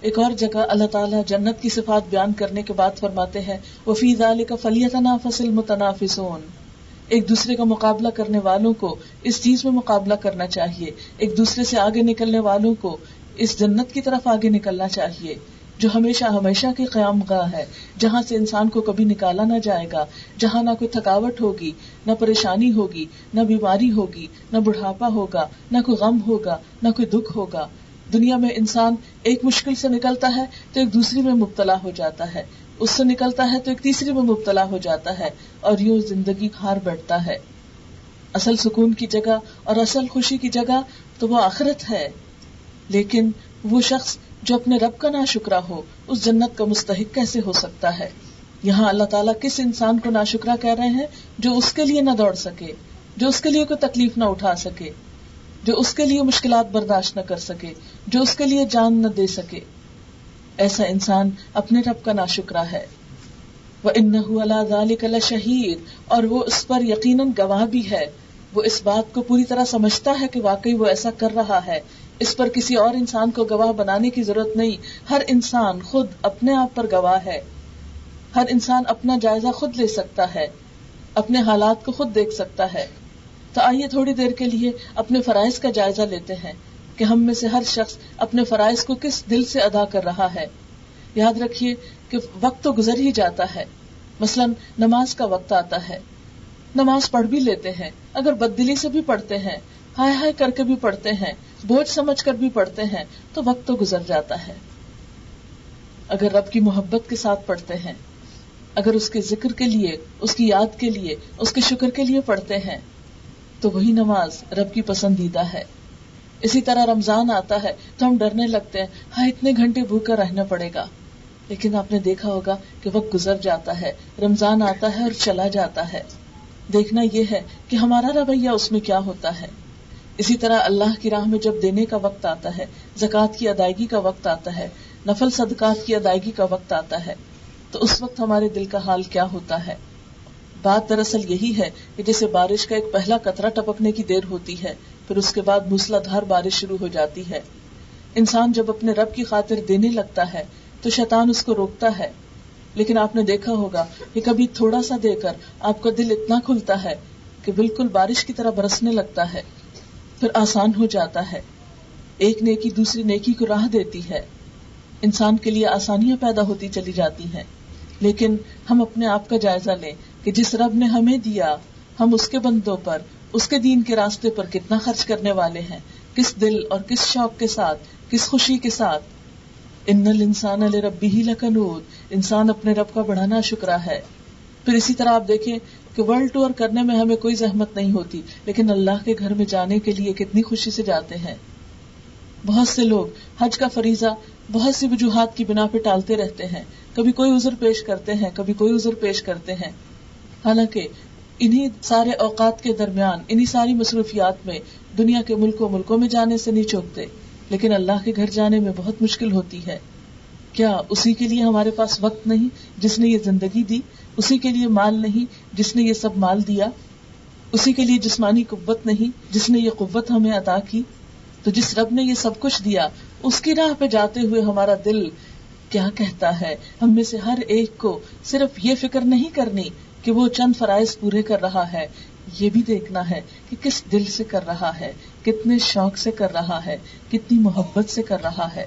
ایک اور جگہ اللہ تعالیٰ جنت کی صفات بیان کرنے کے بعد فرماتے ہیں وَفِي ذَلِكَ فَلْيَتَنَافَسِ الْمُتَنَافِسُونَ، ایک دوسرے کا مقابلہ کرنے والوں کو اس چیز میں مقابلہ کرنا چاہیے، ایک دوسرے سے آگے نکلنے والوں کو اس جنت کی طرف آگے نکلنا چاہیے جو ہمیشہ ہمیشہ کی قیام گاہ ہے، جہاں سے انسان کو کبھی نکالا نہ جائے گا، جہاں نہ کوئی تھکاوٹ ہوگی، نہ پریشانی ہوگی، نہ بیماری ہوگی، نہ بڑھاپا ہوگا، نہ کوئی غم ہوگا، نہ کوئی دکھ ہوگا. دنیا میں انسان ایک مشکل سے نکلتا ہے تو ایک دوسری میں مبتلا ہو جاتا ہے، اس سے نکلتا ہے تو ایک تیسری میں مبتلا ہو جاتا ہے، اور یوں زندگی ہار بیٹھتا ہے. اصل سکون کی جگہ اور اصل خوشی کی جگہ تو وہ آخرت ہے. لیکن وہ شخص جو اپنے رب کا ناشکرا ہو اس جنت کا مستحق کیسے ہو سکتا ہے؟ یہاں اللہ تعالیٰ کس انسان کو ناشکرا کہہ رہے ہیں؟ جو اس کے لیے نہ دوڑ سکے، جو اس کے لیے کوئی تکلیف نہ اٹھا سکے، جو اس کے لیے مشکلات برداشت نہ کر سکے، جو اس کے لیے جان نہ دے سکے، ایسا انسان اپنے رب کا ناشکرہ ہے. وَإِنَّهُ عَلَىٰ ذَلِكَ لَشَهِيدٌ، اور وہ اس پر یقیناً گواہ بھی ہے. وہ اس بات کو پوری طرح سمجھتا ہے کہ واقعی وہ ایسا کر رہا ہے، اس پر کسی اور انسان کو گواہ بنانے کی ضرورت نہیں. ہر انسان خود اپنے آپ پر گواہ ہے، ہر انسان اپنا جائزہ خود لے سکتا ہے، اپنے حالات کو خود دیکھ سکتا ہے. تو آئیے تھوڑی دیر کے لیے اپنے فرائض کا جائزہ لیتے ہیں کہ ہم میں سے ہر شخص اپنے فرائض کو کس دل سے ادا کر رہا ہے. یاد رکھیے کہ وقت تو گزر ہی جاتا ہے. مثلا نماز کا وقت آتا ہے، نماز پڑھ بھی لیتے ہیں، اگر بد دلی سے بھی پڑھتے ہیں، ہائے ہائے کر کے بھی پڑھتے ہیں، بوجھ سمجھ کر بھی پڑھتے ہیں، تو وقت تو گزر جاتا ہے. اگر رب کی محبت کے ساتھ پڑھتے ہیں، اگر اس کے ذکر کے لیے، اس کی یاد کے لیے، اس کے شکر کے لیے پڑھتے ہیں، تو وہی نماز رب کی پسندیدہ ہے. اسی طرح رمضان آتا ہے تو ہم ڈرنے لگتے ہیں، ہاں اتنے گھنٹے بھوکا رہنا پڑے گا. لیکن آپ نے دیکھا ہوگا کہ وقت گزر جاتا ہے، رمضان آتا ہے اور چلا جاتا ہے. دیکھنا یہ ہے کہ ہمارا رویہ اس میں کیا ہوتا ہے. اسی طرح اللہ کی راہ میں جب دینے کا وقت آتا ہے، زکوٰۃ کی ادائیگی کا وقت آتا ہے، نفل صدقات کی ادائیگی کا وقت آتا ہے، تو اس وقت ہمارے دل کا حال کیا ہوتا ہے. بات دراصل یہی ہے کہ جیسے بارش کا ایک پہلا قطرہ ٹپکنے کی دیر ہوتی ہے، پھر اس کے بعد موسلا دھار بارش شروع ہو جاتی ہے. انسان جب اپنے رب کی خاطر دینے لگتا ہے تو شیطان اس کو روکتا ہے. لیکن آپ نے دیکھا ہوگا کہ کبھی تھوڑا سا دے کر آپ کا دل اتنا کھلتا ہے کہ بالکل بارش کی طرح برسنے لگتا ہے، پھر آسان ہو جاتا ہے. ایک نیکی دوسری نیکی کو راہ دیتی ہے، انسان کے لیے آسانیاں پیدا ہوتی چلی جاتی ہیں. لیکن ہم اپنے آپ کا جائزہ لیں کہ جس رب نے ہمیں دیا، ہم اس کے بندوں پر، اس کے دین کے راستے پر کتنا خرچ کرنے والے ہیں، کس دل اور کس شوق کے ساتھ، کس خوشی کے ساتھ. ان الانسان لربہ لکنود، انسان اپنے رب کا بڑا ناشکرہ ہے. پھر اسی طرح آپ دیکھیں کہ ورلڈ ٹور کرنے میں ہمیں کوئی زحمت نہیں ہوتی، لیکن اللہ کے گھر میں جانے کے لیے کتنی خوشی سے جاتے ہیں. بہت سے لوگ حج کا فریضہ بہت سی وجوہات کی بنا پہ ٹالتے رہتے ہیں، کبھی کوئی عذر پیش کرتے ہیں، کبھی کوئی عذر پیش کرتے ہیں. حالانکہ انہی سارے اوقات کے درمیان، انہی ساری مصروفیات میں دنیا کے ملکوں میں جانے سے نہیں چوکتے، لیکن اللہ کے گھر جانے میں بہت مشکل ہوتی ہے. کیا اسی کے لیے ہمارے پاس وقت نہیں جس نے یہ زندگی دی؟ اسی کے لیے مال نہیں جس نے یہ سب مال دیا؟ اسی کے لیے جسمانی قوت نہیں جس نے یہ قوت ہمیں عطا کی؟ تو جس رب نے یہ سب کچھ دیا، اس کی راہ پہ جاتے ہوئے ہمارا دل کیا کہتا ہے؟ ہم میں سے ہر ایک کو صرف یہ فکر نہیں کرنی کہ وہ چند فرائض پورے کر رہا ہے، یہ بھی دیکھنا ہے کہ کس دل سے کر رہا ہے، کتنے شوق سے کر رہا ہے، کتنی محبت سے کر رہا ہے.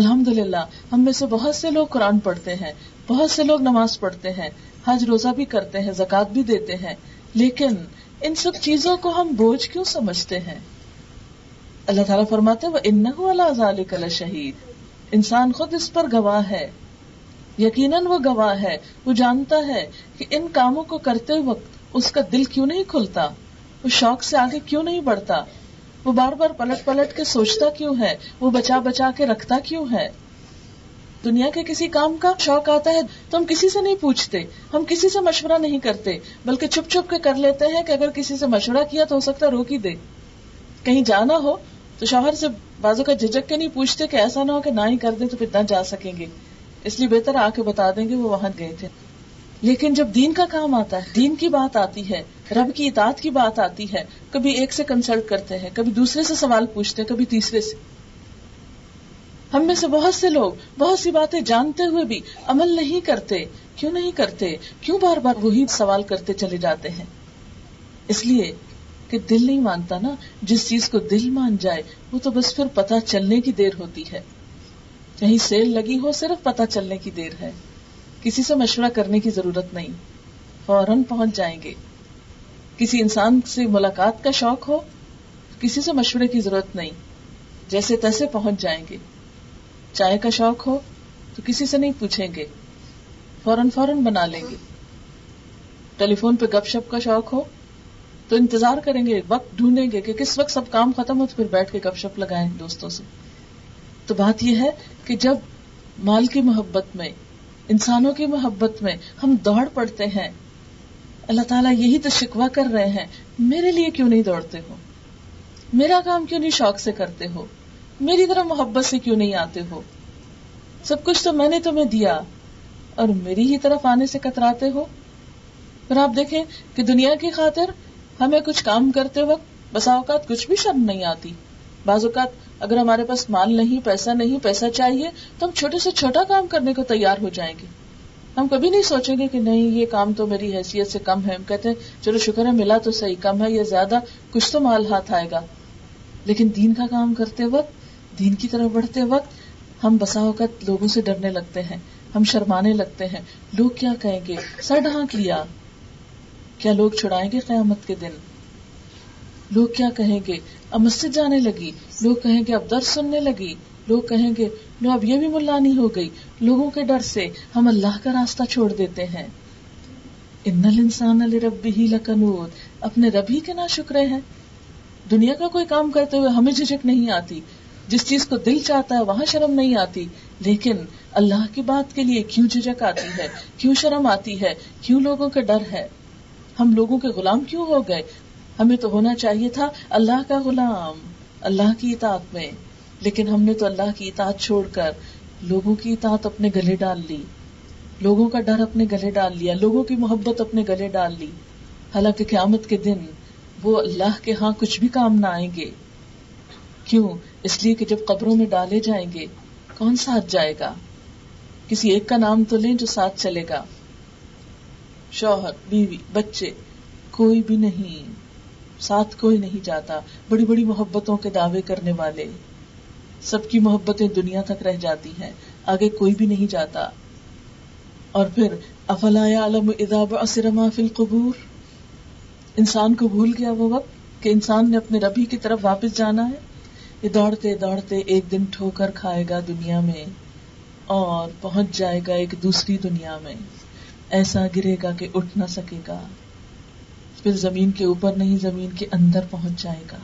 الحمدللہ ہم میں سے بہت سے لوگ قرآن پڑھتے ہیں، بہت سے لوگ نماز پڑھتے ہیں، حج روزہ بھی کرتے ہیں، زکوٰۃ بھی دیتے ہیں، لیکن ان سب چیزوں کو ہم بوجھ کیوں سمجھتے ہیں؟ اللہ تعالیٰ فرماتے ہیں وَإِنَّهُ عَلَىٰ ذَلِكَ لَشَهِيدٌ، انسان خود اس پر گواہ ہے. یقیناً وہ گواہ ہے، وہ جانتا ہے کہ ان کاموں کو کرتے وقت اس کا دل کیوں نہیں کھلتا، وہ شوق سے آگے کیوں نہیں بڑھتا، وہ بار بار پلٹ پلٹ کے سوچتا کیوں ہے، وہ بچا بچا کے رکھتا کیوں ہے. دنیا کے کسی کام کا شوق آتا ہے تو ہم کسی سے نہیں پوچھتے، ہم کسی سے مشورہ نہیں کرتے، بلکہ چھپ چھپ کے کر لیتے ہیں کہ اگر کسی سے مشورہ کیا تو ہو سکتا ہے روک ہی دے. کہیں جانا ہو تو شوہر سے بازو کا جھجک کے نہیں پوچھتے کہ ایسا نہ ہو کہ نہ ہی کر دے تو پھر نہ جا سکیں گے، اس لیے بہتر آ کے بتا دیں گے وہ وہاں گئے تھے. لیکن جب دین کا کام آتا ہے، دین کی بات آتی ہے، رب کی اطاعت کی بات آتی ہے، کبھی ایک سے کنسلٹ کرتے ہیں، کبھی دوسرے سے سوال پوچھتے ہیں، کبھی تیسرے سے. ہم میں سے بہت سے لوگ بہت سی باتیں جانتے ہوئے بھی عمل نہیں کرتے. کیوں نہیں کرتے؟ کیوں بار بار وہی سوال کرتے چلے جاتے ہیں؟ اس لیے کہ دل نہیں مانتا نا. جس چیز کو دل مان جائے وہ تو بس پھر پتہ چلنے کی دیر ہوتی ہے. کہیں سیل لگی ہو، صرف پتہ چلنے کی دیر ہے، کسی سے مشورہ کرنے کی ضرورت نہیں، فوراً پہنچ جائیں گے. کسی انسان سے ملاقات کا شوق ہو، کسی سے مشورے کی ضرورت نہیں، جیسے تیسے پہنچ جائیں گے. چائے کا شوق ہو تو کسی سے نہیں پوچھیں گے، فوراً بنا لیں گے. ٹیلی فون پہ گپ شپ کا شوق ہو تو انتظار کریں گے، وقت ڈھونڈیں گے کہ کس وقت سب کام ختم ہو تو پھر بیٹھ کے گپ شپ لگائیں دوستوں سے. تو بات یہ ہے کہ جب مال کی محبت میں، انسانوں کی محبت میں ہم دوڑ پڑتے ہیں، اللہ تعالیٰ یہی تو شکوہ کر رہے ہیں، میرے لیے کیوں نہیں دوڑتے ہو، میرا کام کیوں نہیں شوق سے کرتے ہو، میری طرح محبت سے کیوں نہیں آتے ہو، سب کچھ تو میں نے تمہیں دیا اور میری ہی طرف آنے سے کتراتے ہو. پھر آپ دیکھیں کہ دنیا کی خاطر ہمیں کچھ کام کرتے وقت بسا اوقات کچھ بھی شرم نہیں آتی. بعض اوقات اگر ہمارے پاس مال نہیں پیسہ چاہیے تو ہم چھوٹے سے چھوٹا کام کرنے کو تیار ہو جائیں گے. ہم کبھی نہیں سوچیں گے کہ نہیں یہ کام تو میری حیثیت سے کم ہے، ہم کہتے ہیں چلو شکر ہے ملا تو صحیح، کم ہے یا زیادہ کچھ تو مال ہاتھ آئے گا. لیکن دین کا کام کرتے وقت، دین کی طرف بڑھتے وقت ہم بسا اوقات لوگوں سے ڈرنے لگتے ہیں، ہم شرمانے لگتے ہیں، لوگ کیا کہیں گے، سر ڈھانک لیا، کیا لوگ چھڑائیں گے قیامت کے دن، لوگ کیا کہیں گے، اب مسجد جانے لگی، لوگ کہیں گے اب درس سننے لگی، لوگ کہیں گے لو اب یہ بھی ملانی ہو گئی. لوگوں کے ڈر سے ہم اللہ کا راستہ چھوڑ دیتے ہیں. ان الانسان لربہ لکنود، اپنے رب ہی کے ناشکرے ہیں. دنیا کا کوئی کام کرتے ہوئے ہمیں جھجک نہیں آتی، جس چیز کو دل چاہتا ہے وہاں شرم نہیں آتی، لیکن اللہ کی بات کے لیے کیوں جھجک آتی ہے، کیوں شرم آتی ہے، کیوں لوگوں کا ڈر ہے، ہم لوگوں کے غلام کیوں ہو گئے. ہمیں تو ہونا چاہیے تھا اللہ کا غلام، اللہ کی اطاعت میں، لیکن ہم نے تو اللہ کی اطاعت چھوڑ کر لوگوں کی اطاعت اپنے گلے ڈال لی، لوگوں کا ڈر اپنے گلے ڈال لیا، لوگوں کی محبت اپنے گلے ڈال لی. حالانکہ قیامت کے دن وہ اللہ کے ہاں کچھ بھی کام نہ آئیں گے. کیوں؟ اس لیے کہ جب قبروں میں ڈالے جائیں گے کون ساتھ جائے گا؟ کسی ایک کا نام تو لیں جو ساتھ چلے گا، شوہر، بیوی، بچے، کوئی بھی نہیں، ساتھ کوئی نہیں جاتا. بڑی بڑی محبتوں کے دعوے کرنے والے، سب کی محبتیں دنیا تک رہ جاتی ہیں، آگے کوئی بھی نہیں جاتا. اور پھر افلا یعلم اذا بعثر ما فی القبور، انسان کو بھول گیا وہ وقت کہ انسان نے اپنے ربی کی طرف واپس جانا ہے. یہ دوڑتے دوڑتے ایک دن ٹھوکر کھائے گا دنیا میں اور پہنچ جائے گا ایک دوسری دنیا میں. ایسا گرے گا کہ اٹھ نہ سکے گا، پھر زمین کے اوپر نہیں زمین کے اندر پہنچ جائے گا.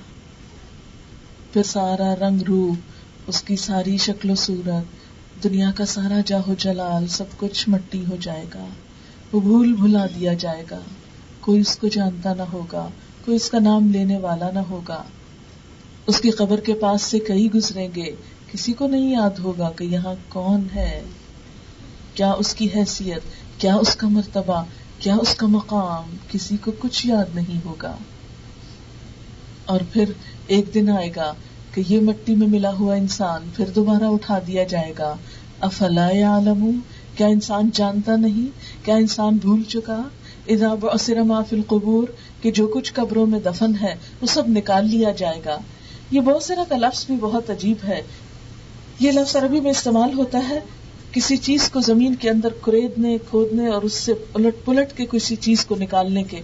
پھر سارا رنگ روپ، اس کی ساری شکل و صورت، دنیا کا سارا جاہ و جلال سب کچھ مٹی ہو جائے گا، وہ بھول بھلا دیا جائے گا. کوئی اس کو جانتا نہ ہوگا، کوئی اس کا نام لینے والا نہ ہوگا. اس کی قبر کے پاس سے کئی گزریں گے، کسی کو نہیں یاد ہوگا کہ یہاں کون ہے، کیا اس کی حیثیت، کیا اس کا مرتبہ، کیا اس کا مقام، کسی کو کچھ یاد نہیں ہوگا. اور پھر ایک دن آئے گا کہ یہ مٹی میں ملا ہوا انسان پھر دوبارہ اٹھا دیا جائے گا. افلا یعلمون، کیا انسان جانتا نہیں، کیا انسان بھول چکا، اذا بعثر ما فی القبور، کہ جو کچھ قبروں میں دفن ہے وہ سب نکال لیا جائے گا. یہ بعثرہ کا لفظ بھی بہت عجیب ہے. یہ لفظ عربی میں استعمال ہوتا ہے کسی چیز کو زمین کے اندر کریدنے، کھودنے اور اس سے الٹ پلٹ کے کسی چیز کو نکالنے کے،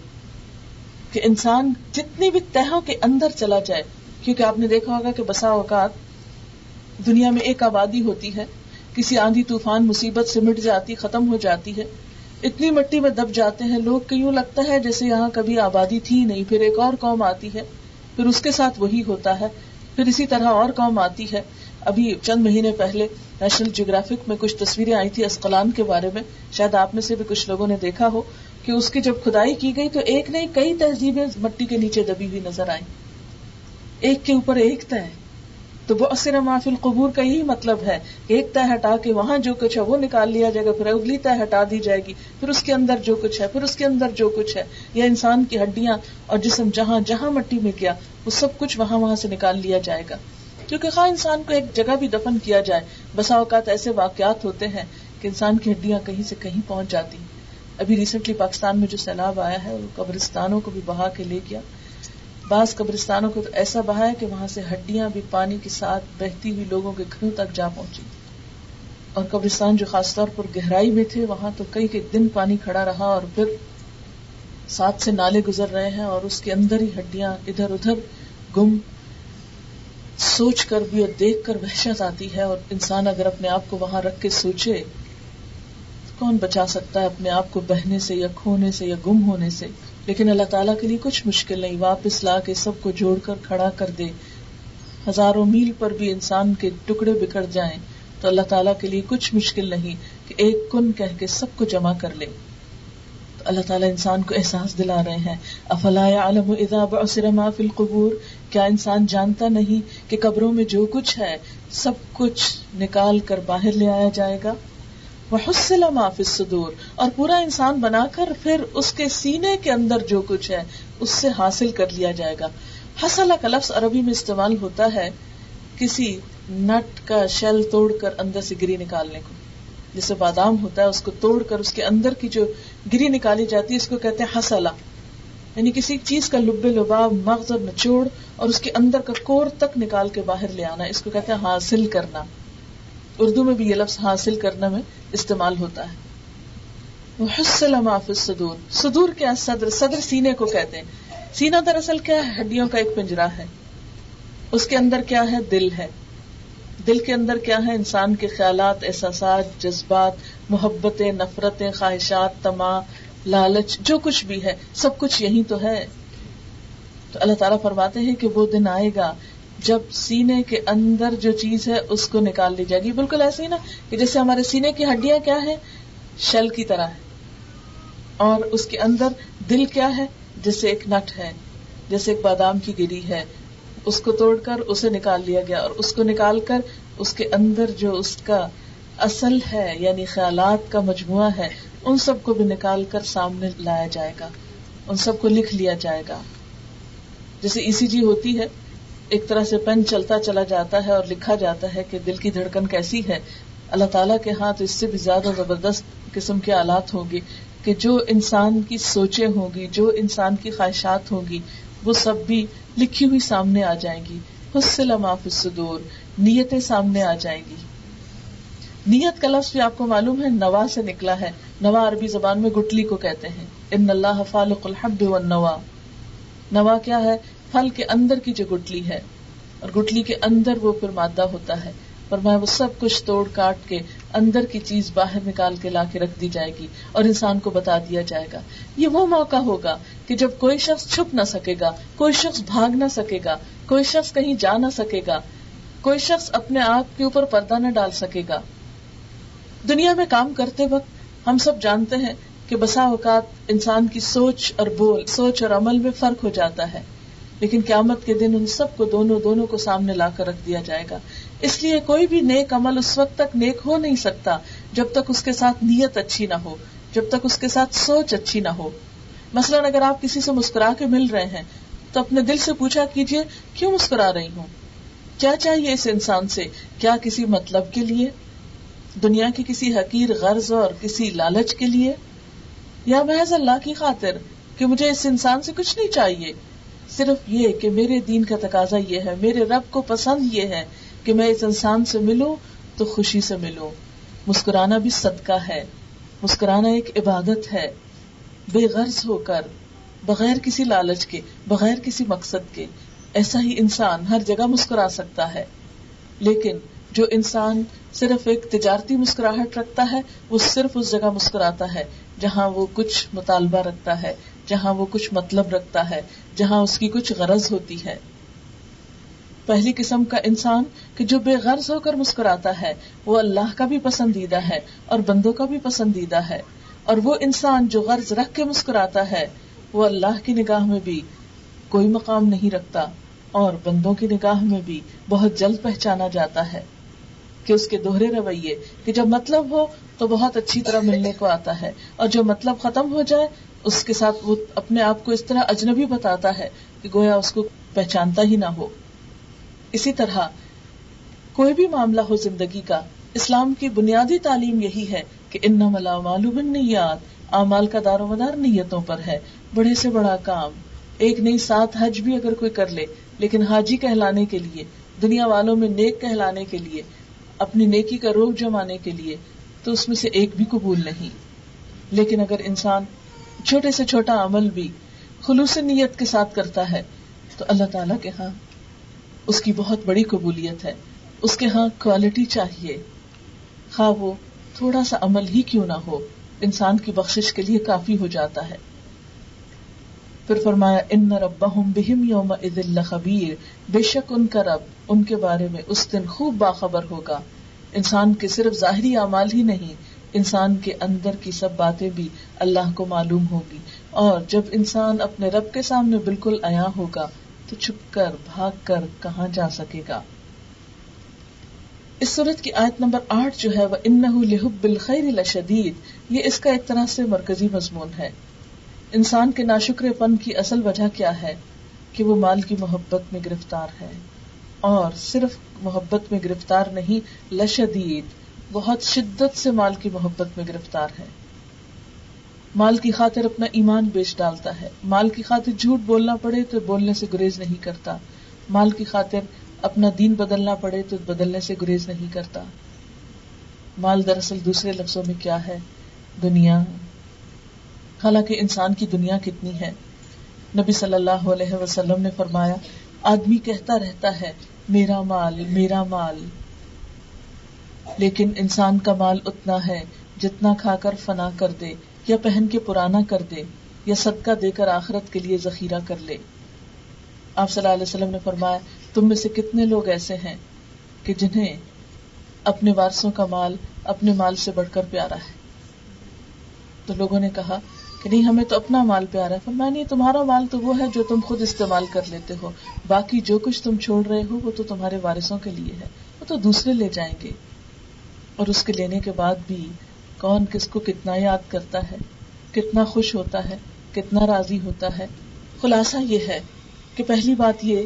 کہ انسان جتنی بھی تہوں کے اندر چلا جائے. کیونکہ آپ نے دیکھا ہوگا کہ بسا اوقات دنیا میں ایک آبادی ہوتی ہے، کسی آندھی طوفان مصیبت سے مٹ جاتی، ختم ہو جاتی ہے، اتنی مٹی میں دب جاتے ہیں لوگ کہ یوں لگتا ہے جیسے یہاں کبھی آبادی تھی نہیں. پھر ایک اور قوم آتی ہے، پھر اس کے ساتھ وہی ہوتا ہے، پھر اسی طرح اور قوم آتی ہے. ابھی چند مہینے پہلے نیشنل جیوگرافک میں کچھ تصویریں آئی تھی اسقلان کے بارے میں، شاید آپ میں سے بھی کچھ لوگوں نے دیکھا ہو کہ اس کی جب کھدائی کی گئی تو ایک نے کئی تہذیبیں مٹی کے نیچے دبی ہوئی نظر آئیں، ایک کے اوپر ایک تہ. تو بعثر ما فی القبور کا یہی مطلب ہے کہ ایک تہ ہٹا کے وہاں جو کچھ ہے وہ نکال لیا جائے گا، پھر اگلی تہ ہٹا دی جائے گی، پھر اس کے اندر جو کچھ ہے، پھر اس کے اندر جو کچھ ہے، یا انسان کی ہڈیاں اور جسم جہاں جہاں مٹی میں گیا وہ سب کچھ وہاں وہاں سے نکال لیا جائے گا. کیونکہ خواہ انسان کو ایک جگہ بھی دفن کیا جائے، بسا اوقات ایسے واقعات ہوتے ہیں کہ انسان کی ہڈیاں کہیں سے کہیں پہنچ جاتی. ابھی ریسنٹلی پاکستان میں جو سیلاب آیا ہے وہ قبرستانوں کو بھی بہا کے لے گیا، بعض قبرستانوں کو تو ایسا بہا ہے کہ وہاں سے ہڈیاں بھی پانی کے ساتھ بہتی ہوئی لوگوں کے گھروں تک جا پہنچی. اور قبرستان جو خاص طور پر گہرائی میں تھے وہاں تو کئی کے دن پانی کھڑا رہا، اور پھر ساتھ سے نالے گزر رہے ہیں اور اس کے اندر ہی ہڈیاں ادھر ادھر گم. سوچ کر بھی اور دیکھ کر وحشت آتی ہے، اور انسان اگر اپنے آپ کو وہاں رکھ کے سوچے کون بچا سکتا ہے اپنے آپ کو بہنے سے یا کھونے سے یا گم ہونے سے. لیکن اللہ تعالیٰ کے لیے کچھ مشکل نہیں، واپس لا کے سب کو جوڑ کر کھڑا کر دے. ہزاروں میل پر بھی انسان کے ٹکڑے بکھر جائیں تو اللہ تعالیٰ کے لیے کچھ مشکل نہیں کہ ایک کن کہہ کے سب کو جمع کر لے. اللہ تعالیٰ انسان کو احساس دلا رہے ہیں. افلا یعلم اذا بعثر ما فی القبور، کیا انسان جانتا نہیں کہ قبروں میں جو کچھ ہے سب کچھ نکال کر باہر لے آیا جائے گا. وحصل ما فی الصدور، اور پورا انسان بنا کر پھر اس کے سینے کے اندر جو کچھ ہے اس سے حاصل کر لیا جائے گا. حصل کا لفظ عربی میں استعمال ہوتا ہے کسی نٹ کا شیل توڑ کر اندر سے گری نکالنے کو. جیسے بادام ہوتا ہے اس کو توڑ کر اس کے اندر کی جو گری نکالی جاتی ہے اس کو کہتے ہیں حصلہ، یعنی کسی چیز کا لب لباب، مغز اور نچوڑ اور اس کے اندر کا کور تک نکال کے باہر لے آنا، اس کو کہتے ہیں حاصل کرنا. اردو میں بھی یہ لفظ حاصل کرنا میں استعمال ہوتا ہے. وحصل ما فی الصدور، صدور کے صدر، صدر سینے کو کہتے ہیں. سینہ دراصل کیا ہے؟ ہڈیوں کا ایک پنجرا ہے. اس کے اندر کیا ہے؟ دل ہے. دل کے اندر کیا ہے؟ انسان کے خیالات، احساسات، جذبات، محبتیں، نفرتیں، خواہشات، طمع، لالچ، جو کچھ بھی ہے سب کچھ یہی تو ہے. تو اللہ تعالیٰ فرماتے ہیں کہ وہ دن آئے گا جب سینے کے اندر جو چیز ہے اس کو نکال لی جائے گی. بالکل ایسے ہی نا کہ جیسے ہمارے سینے کی ہڈیاں کیا ہے؟ شل کی طرح ہے، اور اس کے اندر دل کیا ہے؟ جیسے ایک نٹ ہے، جیسے ایک بادام کی گری ہے، اس کو توڑ کر اسے نکال لیا گیا. اور اس کو نکال کر اس کے اندر جو اس کا اصل ہے یعنی خیالات کا مجموعہ ہے ان سب کو بھی نکال کر سامنے لایا جائے گا، ان سب کو لکھ لیا جائے گا. جیسے ای سی جی ہوتی ہے، ایک طرح سے پین چلتا چلا جاتا ہے اور لکھا جاتا ہے کہ دل کی دھڑکن کیسی ہے. اللہ تعالیٰ کے ہاں تو اس سے بھی زیادہ زبردست قسم کے آلات ہوں گے کہ جو انسان کی سوچیں ہوں گی، جو انسان کی خواہشات ہوں گی، وہ سب بھی لکھی ہوئی سامنے آ جائیں گی. حصل ما فی الصدور، نیتیں سامنے آ جائیں گی. نیت کا لفظ بھی آپ کو معلوم ہے نوا سے نکلا ہے. نوا عربی زبان میں گٹلی کو کہتے ہیں. ان اللہ فالق الحب والنوا، نوا کیا ہے؟ پھل کے اندر کی جو گٹلی ہے، اور گٹلی کے اندر وہ پھر مادہ ہوتا ہے. فرمایا وہ سب کچھ توڑ کاٹ کے اندر کی چیز باہر نکال کے لا کے رکھ دی جائے گی اور انسان کو بتا دیا جائے گا. یہ وہ موقع ہوگا کہ جب کوئی شخص چھپ نہ سکے گا، کوئی شخص بھاگ نہ سکے گا، کوئی شخص کہیں جا نہ سکے گا، کوئی شخص اپنے آپ کے اوپر پردہ نہ ڈال سکے گا. دنیا میں کام کرتے وقت ہم سب جانتے ہیں کہ بسا اوقات انسان کی سوچ اور بول، سوچ اور عمل میں فرق ہو جاتا ہے، لیکن قیامت کے دن ان سب کو دونوں کو سامنے لا کر رکھ دیا جائے گا. اس لیے کوئی بھی نیک عمل اس وقت تک نیک ہو نہیں سکتا جب تک اس کے ساتھ نیت اچھی نہ ہو، جب تک اس کے ساتھ سوچ اچھی نہ ہو. مثلاً اگر آپ کسی سے مسکرا کے مل رہے ہیں تو اپنے دل سے پوچھا کیجئے کیوں مسکرا رہی ہوں، کیا چاہیے اس انسان سے، کیا کسی مطلب کے لیے، دنیا کی کسی حقیر غرض اور کسی لالچ کے لیے، یا محض اللہ کی خاطر کہ مجھے اس انسان سے کچھ نہیں چاہیے، صرف یہ کہ میرے دین کا تقاضا یہ ہے، میرے رب کو پسند یہ ہے کہ میں اس انسان سے ملوں تو خوشی سے ملوں. مسکرانا بھی صدقہ ہے، مسکرانا ایک عبادت ہے، بے غرض ہو کر، بغیر کسی لالچ کے، بغیر کسی مقصد کے. ایسا ہی انسان ہر جگہ مسکرا سکتا ہے، لیکن جو انسان صرف ایک تجارتی مسکراہٹ رکھتا ہے وہ صرف اس جگہ مسکراتا ہے جہاں وہ کچھ مطالبہ رکھتا ہے، جہاں وہ کچھ مطلب رکھتا ہے، جہاں اس کی کچھ غرض ہوتی ہے. پہلی قسم کا انسان کہ جو بے غرض ہو کر مسکراتا ہے وہ اللہ کا بھی پسندیدہ ہے اور بندوں کا بھی پسندیدہ ہے، اور وہ انسان جو غرض رکھ کے مسکراتا ہے وہ اللہ کی نگاہ میں بھی کوئی مقام نہیں رکھتا اور بندوں کی نگاہ میں بھی بہت جلد پہچانا جاتا ہے. کہ اس کے دوہرے رویے کہ جب مطلب ہو تو بہت اچھی طرح ملنے کو آتا ہے، اور جو مطلب ختم ہو جائے اس کے ساتھ وہ اپنے آپ کو اس طرح اجنبی بتاتا ہے کہ گویا اس کو پہچانتا ہی نہ ہو. اسی طرح کوئی بھی معاملہ ہو زندگی کا، اسلام کی بنیادی تعلیم یہی ہے کہ انما الاعمال بالنیات، اعمال کا دار و مدار نیتوں پر ہے. بڑے سے بڑا کام، ایک نہیں 7 حج بھی اگر کوئی کر لے، لیکن حاجی کہلانے کے لیے، دنیا والوں میں نیک کہلانے کے لیے، اپنی نیکی کا روپ جمانے کے لیے، تو اس میں سے ایک بھی قبول نہیں. لیکن اگر انسان چھوٹے سے چھوٹا عمل بھی خلوص نیت کے ساتھ کرتا ہے تو اللہ تعالیٰ کے ہاں اس کی بہت بڑی قبولیت ہے. اس کے ہاں کوالٹی چاہیے، خواہ وہ تھوڑا سا عمل ہی کیوں نہ ہو، انسان کی بخشش کے لیے کافی ہو جاتا ہے. پھر فرمایا ان ربہم بہم یومئذ لخبیر، بے شک ان کا رب ان کے بارے میں اس دن خوب باخبر ہوگا. انسان کے صرف ظاہری اعمال ہی نہیں انسان کے اندر کی سب باتیں بھی اللہ کو معلوم ہوگی، اور جب انسان اپنے رب کے سامنے بالکل عیاں ہوگا تو چھپ کر بھاگ کر کہاں جا سکے گا۔ اس صورت کی آیت نمبر 8 جو ہے وَإِنَّهُ لِحُبِّ الْخَيْرِ لَشَدِيدٌ، یہ اس کا ایک طرح سے مرکزی مضمون ہے۔ انسان کے ناشکر پن کی اصل وجہ کیا ہے؟ کہ وہ مال کی محبت میں گرفتار ہے، اور صرف محبت میں گرفتار نہیں، لشدید، بہت شدت سے مال کی محبت میں گرفتار ہے۔ مال کی خاطر اپنا ایمان بیچ ڈالتا ہے، مال کی خاطر جھوٹ بولنا پڑے تو بولنے سے گریز نہیں کرتا، مال کی خاطر اپنا دین بدلنا پڑے تو بدلنے سے گریز نہیں کرتا۔ مال دراصل دوسرے لفظوں میں کیا ہے؟ دنیا۔ حالانکہ انسان کی دنیا کتنی ہے؟ نبی صلی اللہ علیہ وسلم نے فرمایا، آدمی کہتا رہتا ہے میرا مال میرا مال، لیکن انسان کا مال اتنا ہے جتنا کھا کر فنا کر دے، یا پہن کے پرانا کر دے، یا صدقہ دے کر آخرت کے لیے ذخیرہ کر لے۔ آپ صلی اللہ علیہ وسلم نے فرمایا، تم میں سے کتنے لوگ ایسے ہیں کہ جنہیں اپنے وارثوں کا مال اپنے مال سے بڑھ کر پیارا ہے؟ تو لوگوں نے کہا کہ نہیں، ہمیں تو اپنا مال پیارا ہے۔ فرمایا، نہیں، تمہارا مال تو وہ ہے جو تم خود استعمال کر لیتے ہو، باقی جو کچھ تم چھوڑ رہے ہو وہ تو تمہارے وارثوں کے لیے ہے، وہ تو دوسرے لے جائیں گے۔ اور اس کے لینے کے بعد بھی کون کس کو کتنا یاد کرتا ہے، کتنا خوش ہوتا ہے، کتنا راضی ہوتا ہے۔ خلاصہ یہ ہے کہ پہلی بات یہ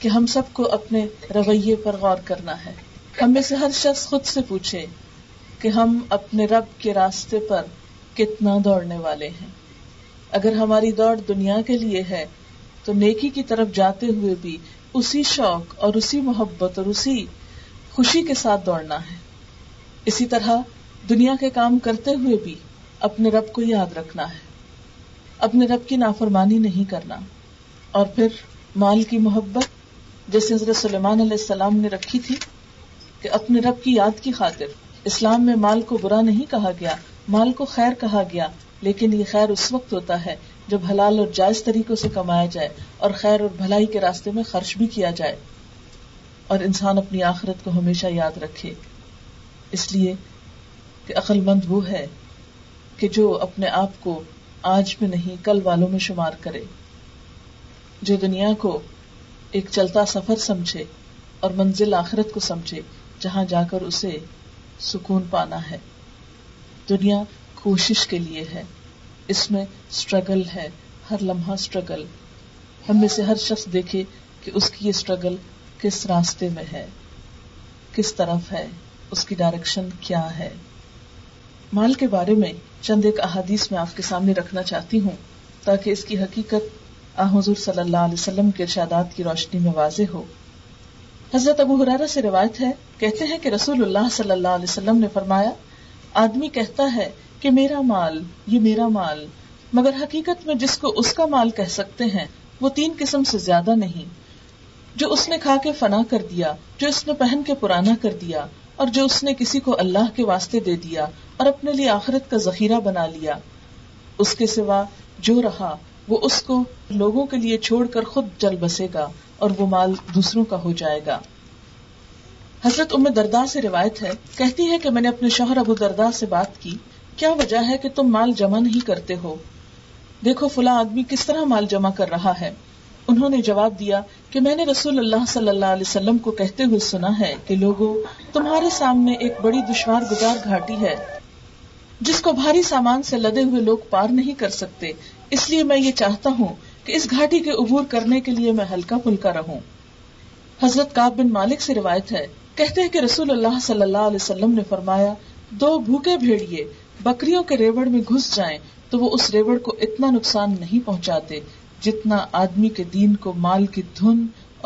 کہ ہم سب کو اپنے رویے پر غور کرنا ہے۔ ہم میں سے ہر شخص خود سے پوچھے کہ ہم اپنے رب کے راستے پر کتنا دوڑنے والے ہیں۔ اگر ہماری دوڑ دنیا کے لیے ہے تو نیکی کی طرف جاتے ہوئے بھی اسی شوق اور اسی محبت اور اسی خوشی کے ساتھ دوڑنا ہے۔ اسی طرح دنیا کے کام کرتے ہوئے بھی اپنے رب کو یاد رکھنا ہے، اپنے رب کی نافرمانی نہیں کرنا۔ اور پھر مال کی محبت جیسے حضرت سلیمان علیہ السلام نے رکھی تھی کہ اپنے رب کی یاد کی خاطر، اسلام میں مال کو برا نہیں کہا گیا، مال کو خیر کہا گیا، لیکن یہ خیر اس وقت ہوتا ہے جب حلال اور جائز طریقوں سے کمایا جائے اور خیر اور بھلائی کے راستے میں خرچ بھی کیا جائے، اور انسان اپنی آخرت کو ہمیشہ یاد رکھے۔ اس لیے کہ عقل مند وہ ہے کہ جو اپنے آپ کو آج میں نہیں کل والوں میں شمار کرے، جو دنیا کو ایک چلتا سفر سمجھے اور منزل آخرت کو سمجھے جہاں جا کر اسے سکون پانا ہے۔ دنیا کوشش کے لیے ہے، اس میں سٹرگل ہے، ہر لمحہ سٹرگل۔ ہم میں سے ہر شخص دیکھے کہ اس کی یہ سٹرگل کس راستے میں ہے، کس طرف ہے، اس کی ڈائریکشن کیا ہے۔ مال کے بارے میں چند ایک احادیث میں آپ کے سامنے رکھنا چاہتی ہوں تاکہ اس کی حقیقت حضور صلی اللہ علیہ وسلم کے ارشادات کی روشنی میں واضح ہو۔ حضرت ابو ہریرہ سے روایت ہے، کہتے ہیں کہ رسول اللہ صلی اللہ علیہ وسلم نے فرمایا، آدمی کہتا ہے کہ میرا مال یہ میرا مال، مگر حقیقت میں جس کو اس کا مال کہہ سکتے ہیں وہ 3 قسم سے زیادہ نہیں، جو اس نے کھا کے فنا کر دیا، جو اس نے پہن کے پرانا کر دیا، اور جو اس نے کسی کو اللہ کے واسطے دے دیا اور اپنے لیے آخرت کا ذخیرہ بنا لیا۔ اس کے سوا جو رہا وہ اس کو لوگوں کے لیے چھوڑ کر خود جل بسے گا، اور وہ مال دوسروں کا ہو جائے گا۔ حضرت ام درداء سے روایت ہے، کہتی ہے کہ میں نے اپنے شوہر ابو درداء سے بات کی، کیا وجہ ہے کہ تم مال جمع نہیں کرتے ہو؟ دیکھو فلاں آدمی کس طرح مال جمع کر رہا ہے۔ انہوں نے جواب دیا کہ میں نے رسول اللہ صلی اللہ علیہ وسلم کو کہتے ہوئے سنا ہے کہ لوگوں، تمہارے سامنے ایک بڑی دشوار گزار گھاٹی ہے جس کو بھاری سامان سے لدے ہوئے لوگ پار نہیں کر سکتے، اس لیے میں یہ چاہتا ہوں کہ اس گھاٹی کے عبور کرنے کے لیے میں ہلکا پھلکا رہوں۔ حضرت کعب بن مالک سے روایت ہے، کہتے ہیں کہ رسول اللہ صلی اللہ علیہ وسلم نے فرمایا، 2 بھوکے بھیڑیے بکریوں کے ریوڑ میں گھس جائیں تو وہ اس ریوڑ کو اتنا نقصان نہیں پہنچاتے جتنا آدمی کے دین کو مال کی دھن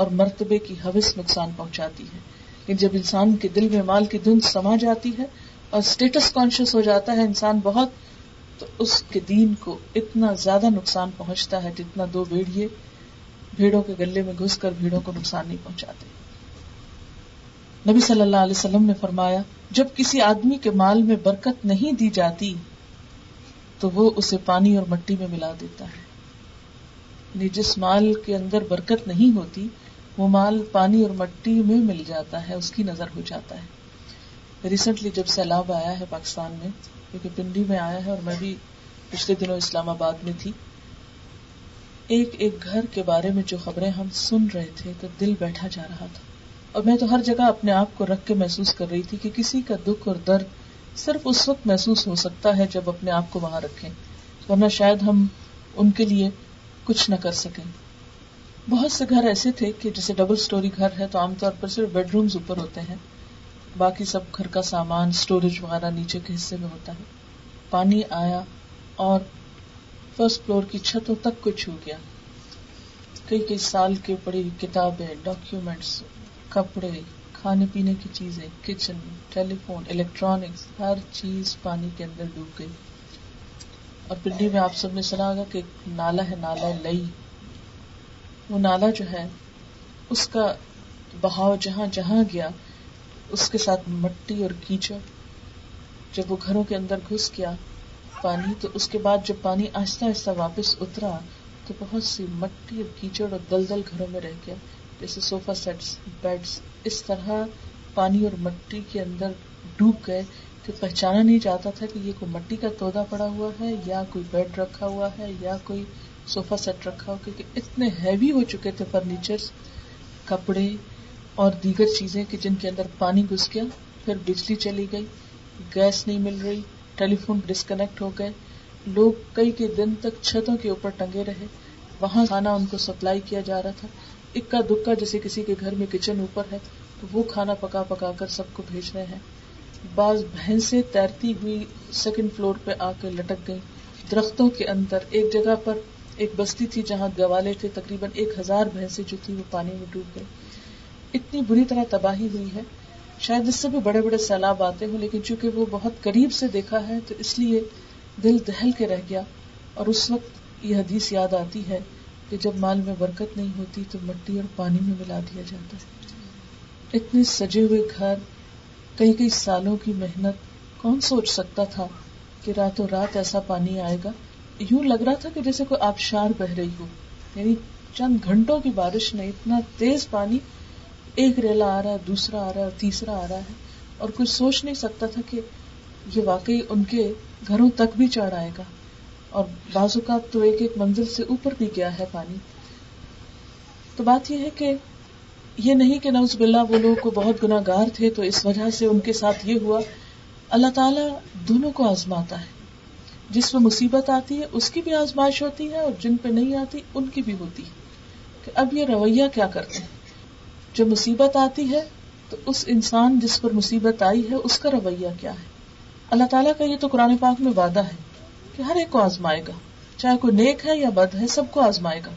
اور مرتبے کی ہوس نقصان پہنچاتی ہے۔ لیکن جب انسان کے دل میں مال کی دھن سما جاتی ہے اور سٹیٹس کانشیس ہو جاتا ہے انسان بہت، تو اس کے دین کو اتنا زیادہ نقصان پہنچتا ہے جتنا 2 بھیڑیے بھیڑوں کے گلے میں گھس کر بھیڑوں کو نقصان نہیں پہنچاتے۔ نبی صلی اللہ علیہ وسلم نے فرمایا، جب کسی آدمی کے مال میں برکت نہیں دی جاتی تو وہ اسے پانی اور مٹی میں ملا دیتا ہے۔ جس مال کے اندر برکت نہیں ہوتی وہ مال پانی اور مٹی میں مل جاتا ہے، اس کی نظر ہو جاتا ہے۔ ریسنٹلی جب سیلاب آیا ہے پاکستان میں، کیونکہ پنڈی میں آیا ہے اور میں بھی پچھلے دنوں اسلام آباد میں تھی، ایک ایک گھر کے بارے میں جو خبریں ہم سن رہے تھے تو دل بیٹھا جا رہا تھا، اور میں تو ہر جگہ اپنے آپ کو رکھ کے محسوس کر رہی تھی کہ کسی کا دکھ اور درد صرف اس وقت محسوس ہو سکتا ہے جب اپنے آپ کو وہاں رکھیں، ورنہ شاید ہم ان کے لیے کچھ نہ کر سکیں. بہت سے گھر ایسے تھے کہ جیسے ڈبل سٹوری گھر ہے تو عام طور پر صرف بیڈ رومز اوپر ہوتے ہیں، باقی سب گھر کا سامان سٹوریج وغیرہ نیچے کے حصے میں ہوتا ہے. پانی آیا اور فرسٹ فلور کی چھتوں تک کچھ ہو گیا، کئی سال کے پڑی کتابیں، ڈاکیومنٹس، کپڑے، کھانے پینے کی چیزیں، کچن، ٹیلی فون، الیکٹرانکس، ہر چیز پانی کے اندر ڈوب گئی. اور پنڈی میں آپ سب نے سنا ہوگا کہ ایک نالا ہے، نالا لئی. وہ نالا جو ہے اس کا بہاؤ جہاں جہاں گیا اس کے ساتھ مٹی اور کیچڑ، جب وہ گھروں کے اندر گھس گیا پانی، تو اس کے بعد جب پانی آہستہ آہستہ واپس اترا تو بہت سی مٹی اور کیچڑ اور دلدل گھروں میں رہ گیا، جیسے صوفہ سیٹس، بیڈس، اس طرح پانی اور مٹی کے اندر ڈوب گئے کہ پہچانا نہیں جاتا تھا کہ یہ کوئی مٹی کا تودا پڑا ہوا ہے یا کوئی بیڈ رکھا ہوا ہے یا کوئی صوفہ سیٹ رکھا ہو، کیونکہ اتنے ہیوی ہو چکے تھے فرنیچرز، کپڑے اور دیگر چیزیں کہ جن کے اندر پانی گھس گیا. پھر بجلی چلی گئی، گیس نہیں مل رہی، ٹیلی فون ڈسکنیکٹ ہو گئے، لوگ کئی دن تک چھتوں کے اوپر ٹنگے رہے، وہاں کھانا ان کو سپلائی کیا جا رہا تھا اکا دکا، جیسے کسی کے گھر میں کچن اوپر ہے تو وہ کھانا پکا پکا کر سب کو بھیج رہے ہیں. بعض بھینسیں تیرتی ہوئی سیکنڈ فلور پہ آ کے لٹک گئیں درختوں کے اندر. ایک جگہ پر ایک بستی تھی جہاں گوالے تھے، تقریباً 1000 بھینسیں جو تھی وہ پانی میں ڈوب گئی. اتنی بری طرح تباہی ہوئی ہے. شاید اس سے بھی بڑے بڑے سیلاب آتے ہوں، لیکن چونکہ وہ بہت قریب سے دیکھا ہے تو اس لیے دل دہل کے رہ گیا. اور اس وقت یہ حدیث یاد آتی ہے کہ جب مال میں برکت نہیں ہوتی تو مٹی اور پانی میں ملا دیا جاتا ہے. اتنے سجے ہوئے گھر، کئی سالوں کی محنت، کون سوچ سکتا تھا کہ راتوں رات ایسا پانی آئے گا. یوں لگ رہا تھا کہ جیسے کوئی آبشار بہ رہی ہو، یعنی چند گھنٹوں کی بارش نے اتنا تیز پانی، ایک ریلا آ رہا ہے، دوسرا آ رہا ہے، تیسرا آ رہا ہے، اور کوئی سوچ نہیں سکتا تھا کہ یہ واقعی ان کے گھروں تک بھی چڑھ آئے گا. اور بعض اوقات تو ایک ایک منزل سے اوپر بھی گیا ہے پانی. تو بات یہ ہے کہ یہ نہیں کہ نعوذ باللہ وہ لوگ کو بہت گناہ گار تھے تو اس وجہ سے ان کے ساتھ یہ ہوا. اللہ تعالیٰ دونوں کو آزماتا ہے، جس پہ مصیبت آتی ہے اس کی بھی آزمائش ہوتی ہے، اور جن پہ نہیں آتی ان کی بھی ہوتی ہے کہ اب یہ رویہ کیا کرتے ہیں. جب مصیبت آتی ہے تو اس انسان جس پر مصیبت آئی ہے اس کا رویہ کیا ہے. اللہ تعالیٰ کا یہ تو قرآن پاک میں وعدہ ہے کہ ہر ایک کو آزمائے گا، چاہے کوئی نیک ہے یا بد ہے، سب کو آزمائے گا.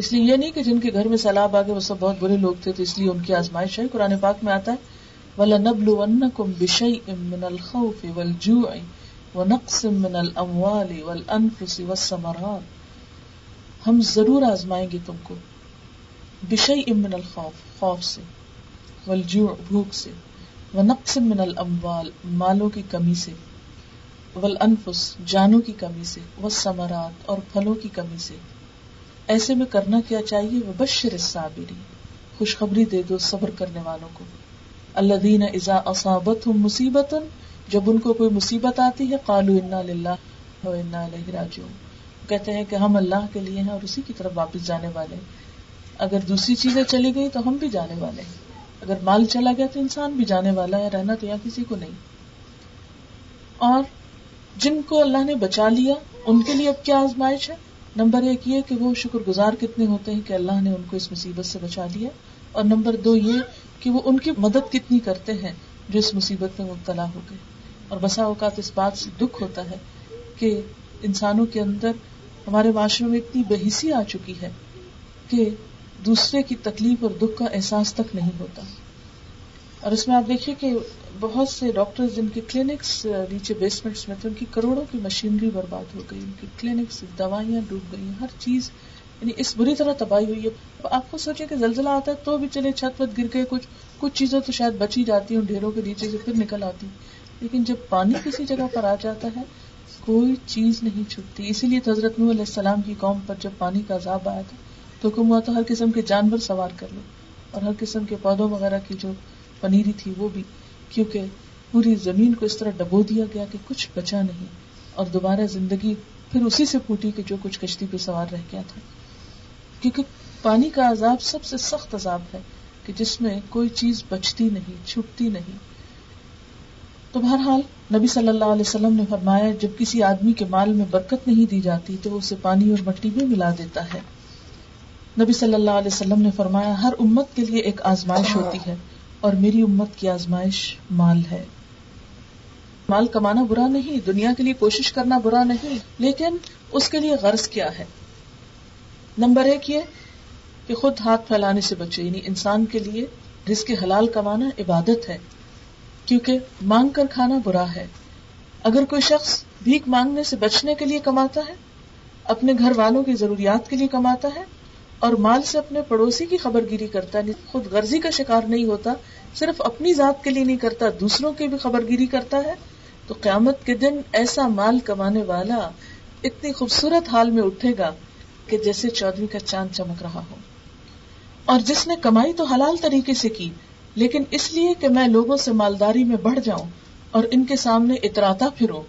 اس لیے یہ نہیں کہ جن کے گھر میں سیلاب آ گئے وہ سب بہت برے لوگ تھے تو اس لیے ان کی آزمائش ہے. قرآن پاک میں آتا ہے وَلَنَبْلُوَنَّكُمْ بِشَيْءٍ مِّنَ الْخَوْفِ وَالْجُوعِ وَنَقْصٍ مِّنَ الْأَمْوَالِ وَالْأَنفُسِ وَالثَّمَرَاتِ، ہم ضرور آزمائیں گے تم کو بِشَيْءٍ مِّنَ الْخَوْفِ، خوف سے، والجوع، بھوک سے، ونقص من الاموال، مالوں کی کمی سے، والانفس، جانوں کی کمی سے، والثمرات، اور پھلوں کی کمی سے. ایسے میں کرنا کیا چاہیے؟ وبشر الصابرین، خوشخبری دے دو صبر کرنے والوں کو. الذین اذا اصابتهم مصیبۃ، جب ان کو کوئی مصیبت آتی ہے، قالوا انا للہ و انا الیہ راجعون، کہتے ہیں کہ ہم اللہ کے لیے ہیں اور اسی کی طرف واپس جانے والے ہیں. اگر دوسری چیزیں چلی گئی تو ہم بھی جانے والے ہیں، اگر مال چلا گیا تو انسان بھی جانے والا ہے، رہنا تو یہاں کسی کو نہیں. اور جن کو اللہ نے بچا لیا ان کے لیے اب کیا آزمائش ہے؟ نمبر 1 یہ کہ وہ شکر گزار کتنے ہوتے ہیں کہ اللہ نے ان کو اس مصیبت سے بچا لیا، اور نمبر 2 یہ کہ وہ ان کی مدد کتنی کرتے ہیں جو اس مصیبت میں مبتلا ہو گئے. اور بسا اوقات اس بات سے دکھ ہوتا ہے کہ انسانوں کے اندر، ہمارے معاشرے میں اتنی بے حسی آ چکی ہے کہ دوسرے کی تکلیف اور دکھ کا احساس تک نہیں ہوتا. اور اس میں آپ دیکھیے کہ بہت سے ڈاکٹرز جن کی کلینکس نیچے بیسمنٹس میں تھے، ان کی کروڑوں کی مشینری برباد ہو گئی، ان کی کلینکس، دوائیاں ڈوب گئی، ہر چیز، یعنی اس بری طرح تباہی ہوئی ہے. آپ کو سوچیں کہ زلزلہ آتا ہے تو بھی چلے، چھت پت گر گئے، کچھ چیزیں تو شاید بچی جاتی ہیں، ڈھیروں کے نیچے سے پھر نکل آتی، لیکن جب پانی کسی جگہ پر آ جاتا ہے کوئی چیز نہیں چھپتی. اسی لیے حضرت نوح علیہ السلام کی قوم پر جب پانی کا عذاب آیا تھا تو حکم ہوا تو ہر قسم کے جانور سوار کر لو، اور ہر قسم کے پودوں وغیرہ کی جو پنیری تھی وہ بھی، کیونکہ پوری زمین کو اس طرح ڈبو دیا گیا کہ کچھ بچا نہیں، اور دوبارہ زندگی پھر اسی سے پھوٹی کہ جو کچھ کشتی پہ سوار رہ گیا تھا. کیونکہ پانی کا عذاب سب سے سخت عذاب ہے کہ جس میں کوئی چیز بچتی نہیں، چھپتی نہیں. تو بہرحال نبی صلی اللہ علیہ وسلم نے فرمایا جب کسی آدمی کے مال میں برکت نہیں دی جاتی تو اسے پانی اور مٹی بھی ملا دیتا ہے. نبی صلی اللہ علیہ وسلم نے فرمایا ہر امت کے لیے ایک آزمائش ہوتی ہے، اور میری امت کی آزمائش مال ہے. مال کمانا برا نہیں، دنیا کے لیے کوشش کرنا برا نہیں، لیکن اس کے لیے غرض کیا ہے؟ نمبر 1 یہ کہ خود ہاتھ پھیلانے سے بچے، یعنی انسان کے لیے رزق حلال کمانا عبادت ہے، کیونکہ مانگ کر کھانا برا ہے. اگر کوئی شخص بھیک مانگنے سے بچنے کے لیے کماتا ہے، اپنے گھر والوں کی ضروریات کے لیے کماتا ہے، اور مال سے اپنے پڑوسی کی خبر گیری کرتا ہے، خود غرضی کا شکار نہیں ہوتا، صرف اپنی ذات کے لیے نہیں کرتا، دوسروں کی بھی خبر گیری کرتا ہے، تو قیامت کے دن ایسا مال کمانے والا اتنی خوبصورت حال میں اٹھے گا کہ جیسے چودھری کا چاند چمک رہا ہو. اور جس نے کمائی تو حلال طریقے سے کی، لیکن اس لیے کہ میں لوگوں سے مالداری میں بڑھ جاؤں اور ان کے سامنے اتراتا پھروں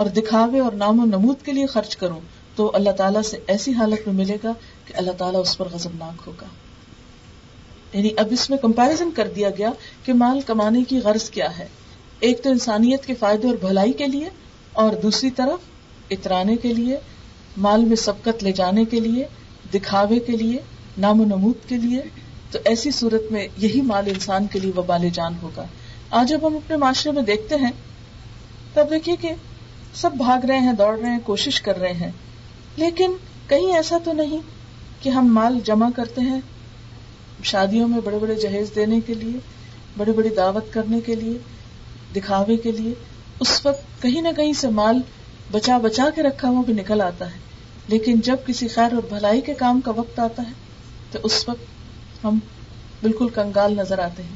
اور دکھاوے اور نام و نمود کے لیے خرچ کروں، تو اللہ تعالیٰ سے ایسی حالت میں ملے گا کہ اللہ تعالیٰ اس پر غضبناک ہوگا. یعنی اب اس میں کمپیریزن کر دیا گیا کہ مال کمانے کی غرض کیا ہے، ایک تو انسانیت کے فائدے اور بھلائی کے لیے، اور دوسری طرف اترانے کے لیے، مال میں سبقت لے جانے کے لیے، دکھاوے کے لیے، نام و نمود کے لیے. تو ایسی صورت میں یہی مال انسان کے لیے وبال جان ہوگا. آج جب ہم اپنے معاشرے میں دیکھتے ہیں تب دیکھیے کہ سب بھاگ رہے ہیں، دوڑ رہے ہیں، کوشش کر رہے ہیں، لیکن کہیں ایسا تو نہیں کہ ہم مال جمع کرتے ہیں شادیوں میں بڑے بڑے جہیز دینے کے لیے، بڑی بڑی دعوت کرنے کے لیے، دکھاوے کے لیے، اس وقت کہیں نہ کہیں سے مال بچا بچا کے رکھا ہوا بھی نکل آتا ہے. لیکن جب کسی خیر اور بھلائی کے کام کا وقت آتا ہے تو اس وقت ہم بالکل کنگال نظر آتے ہیں.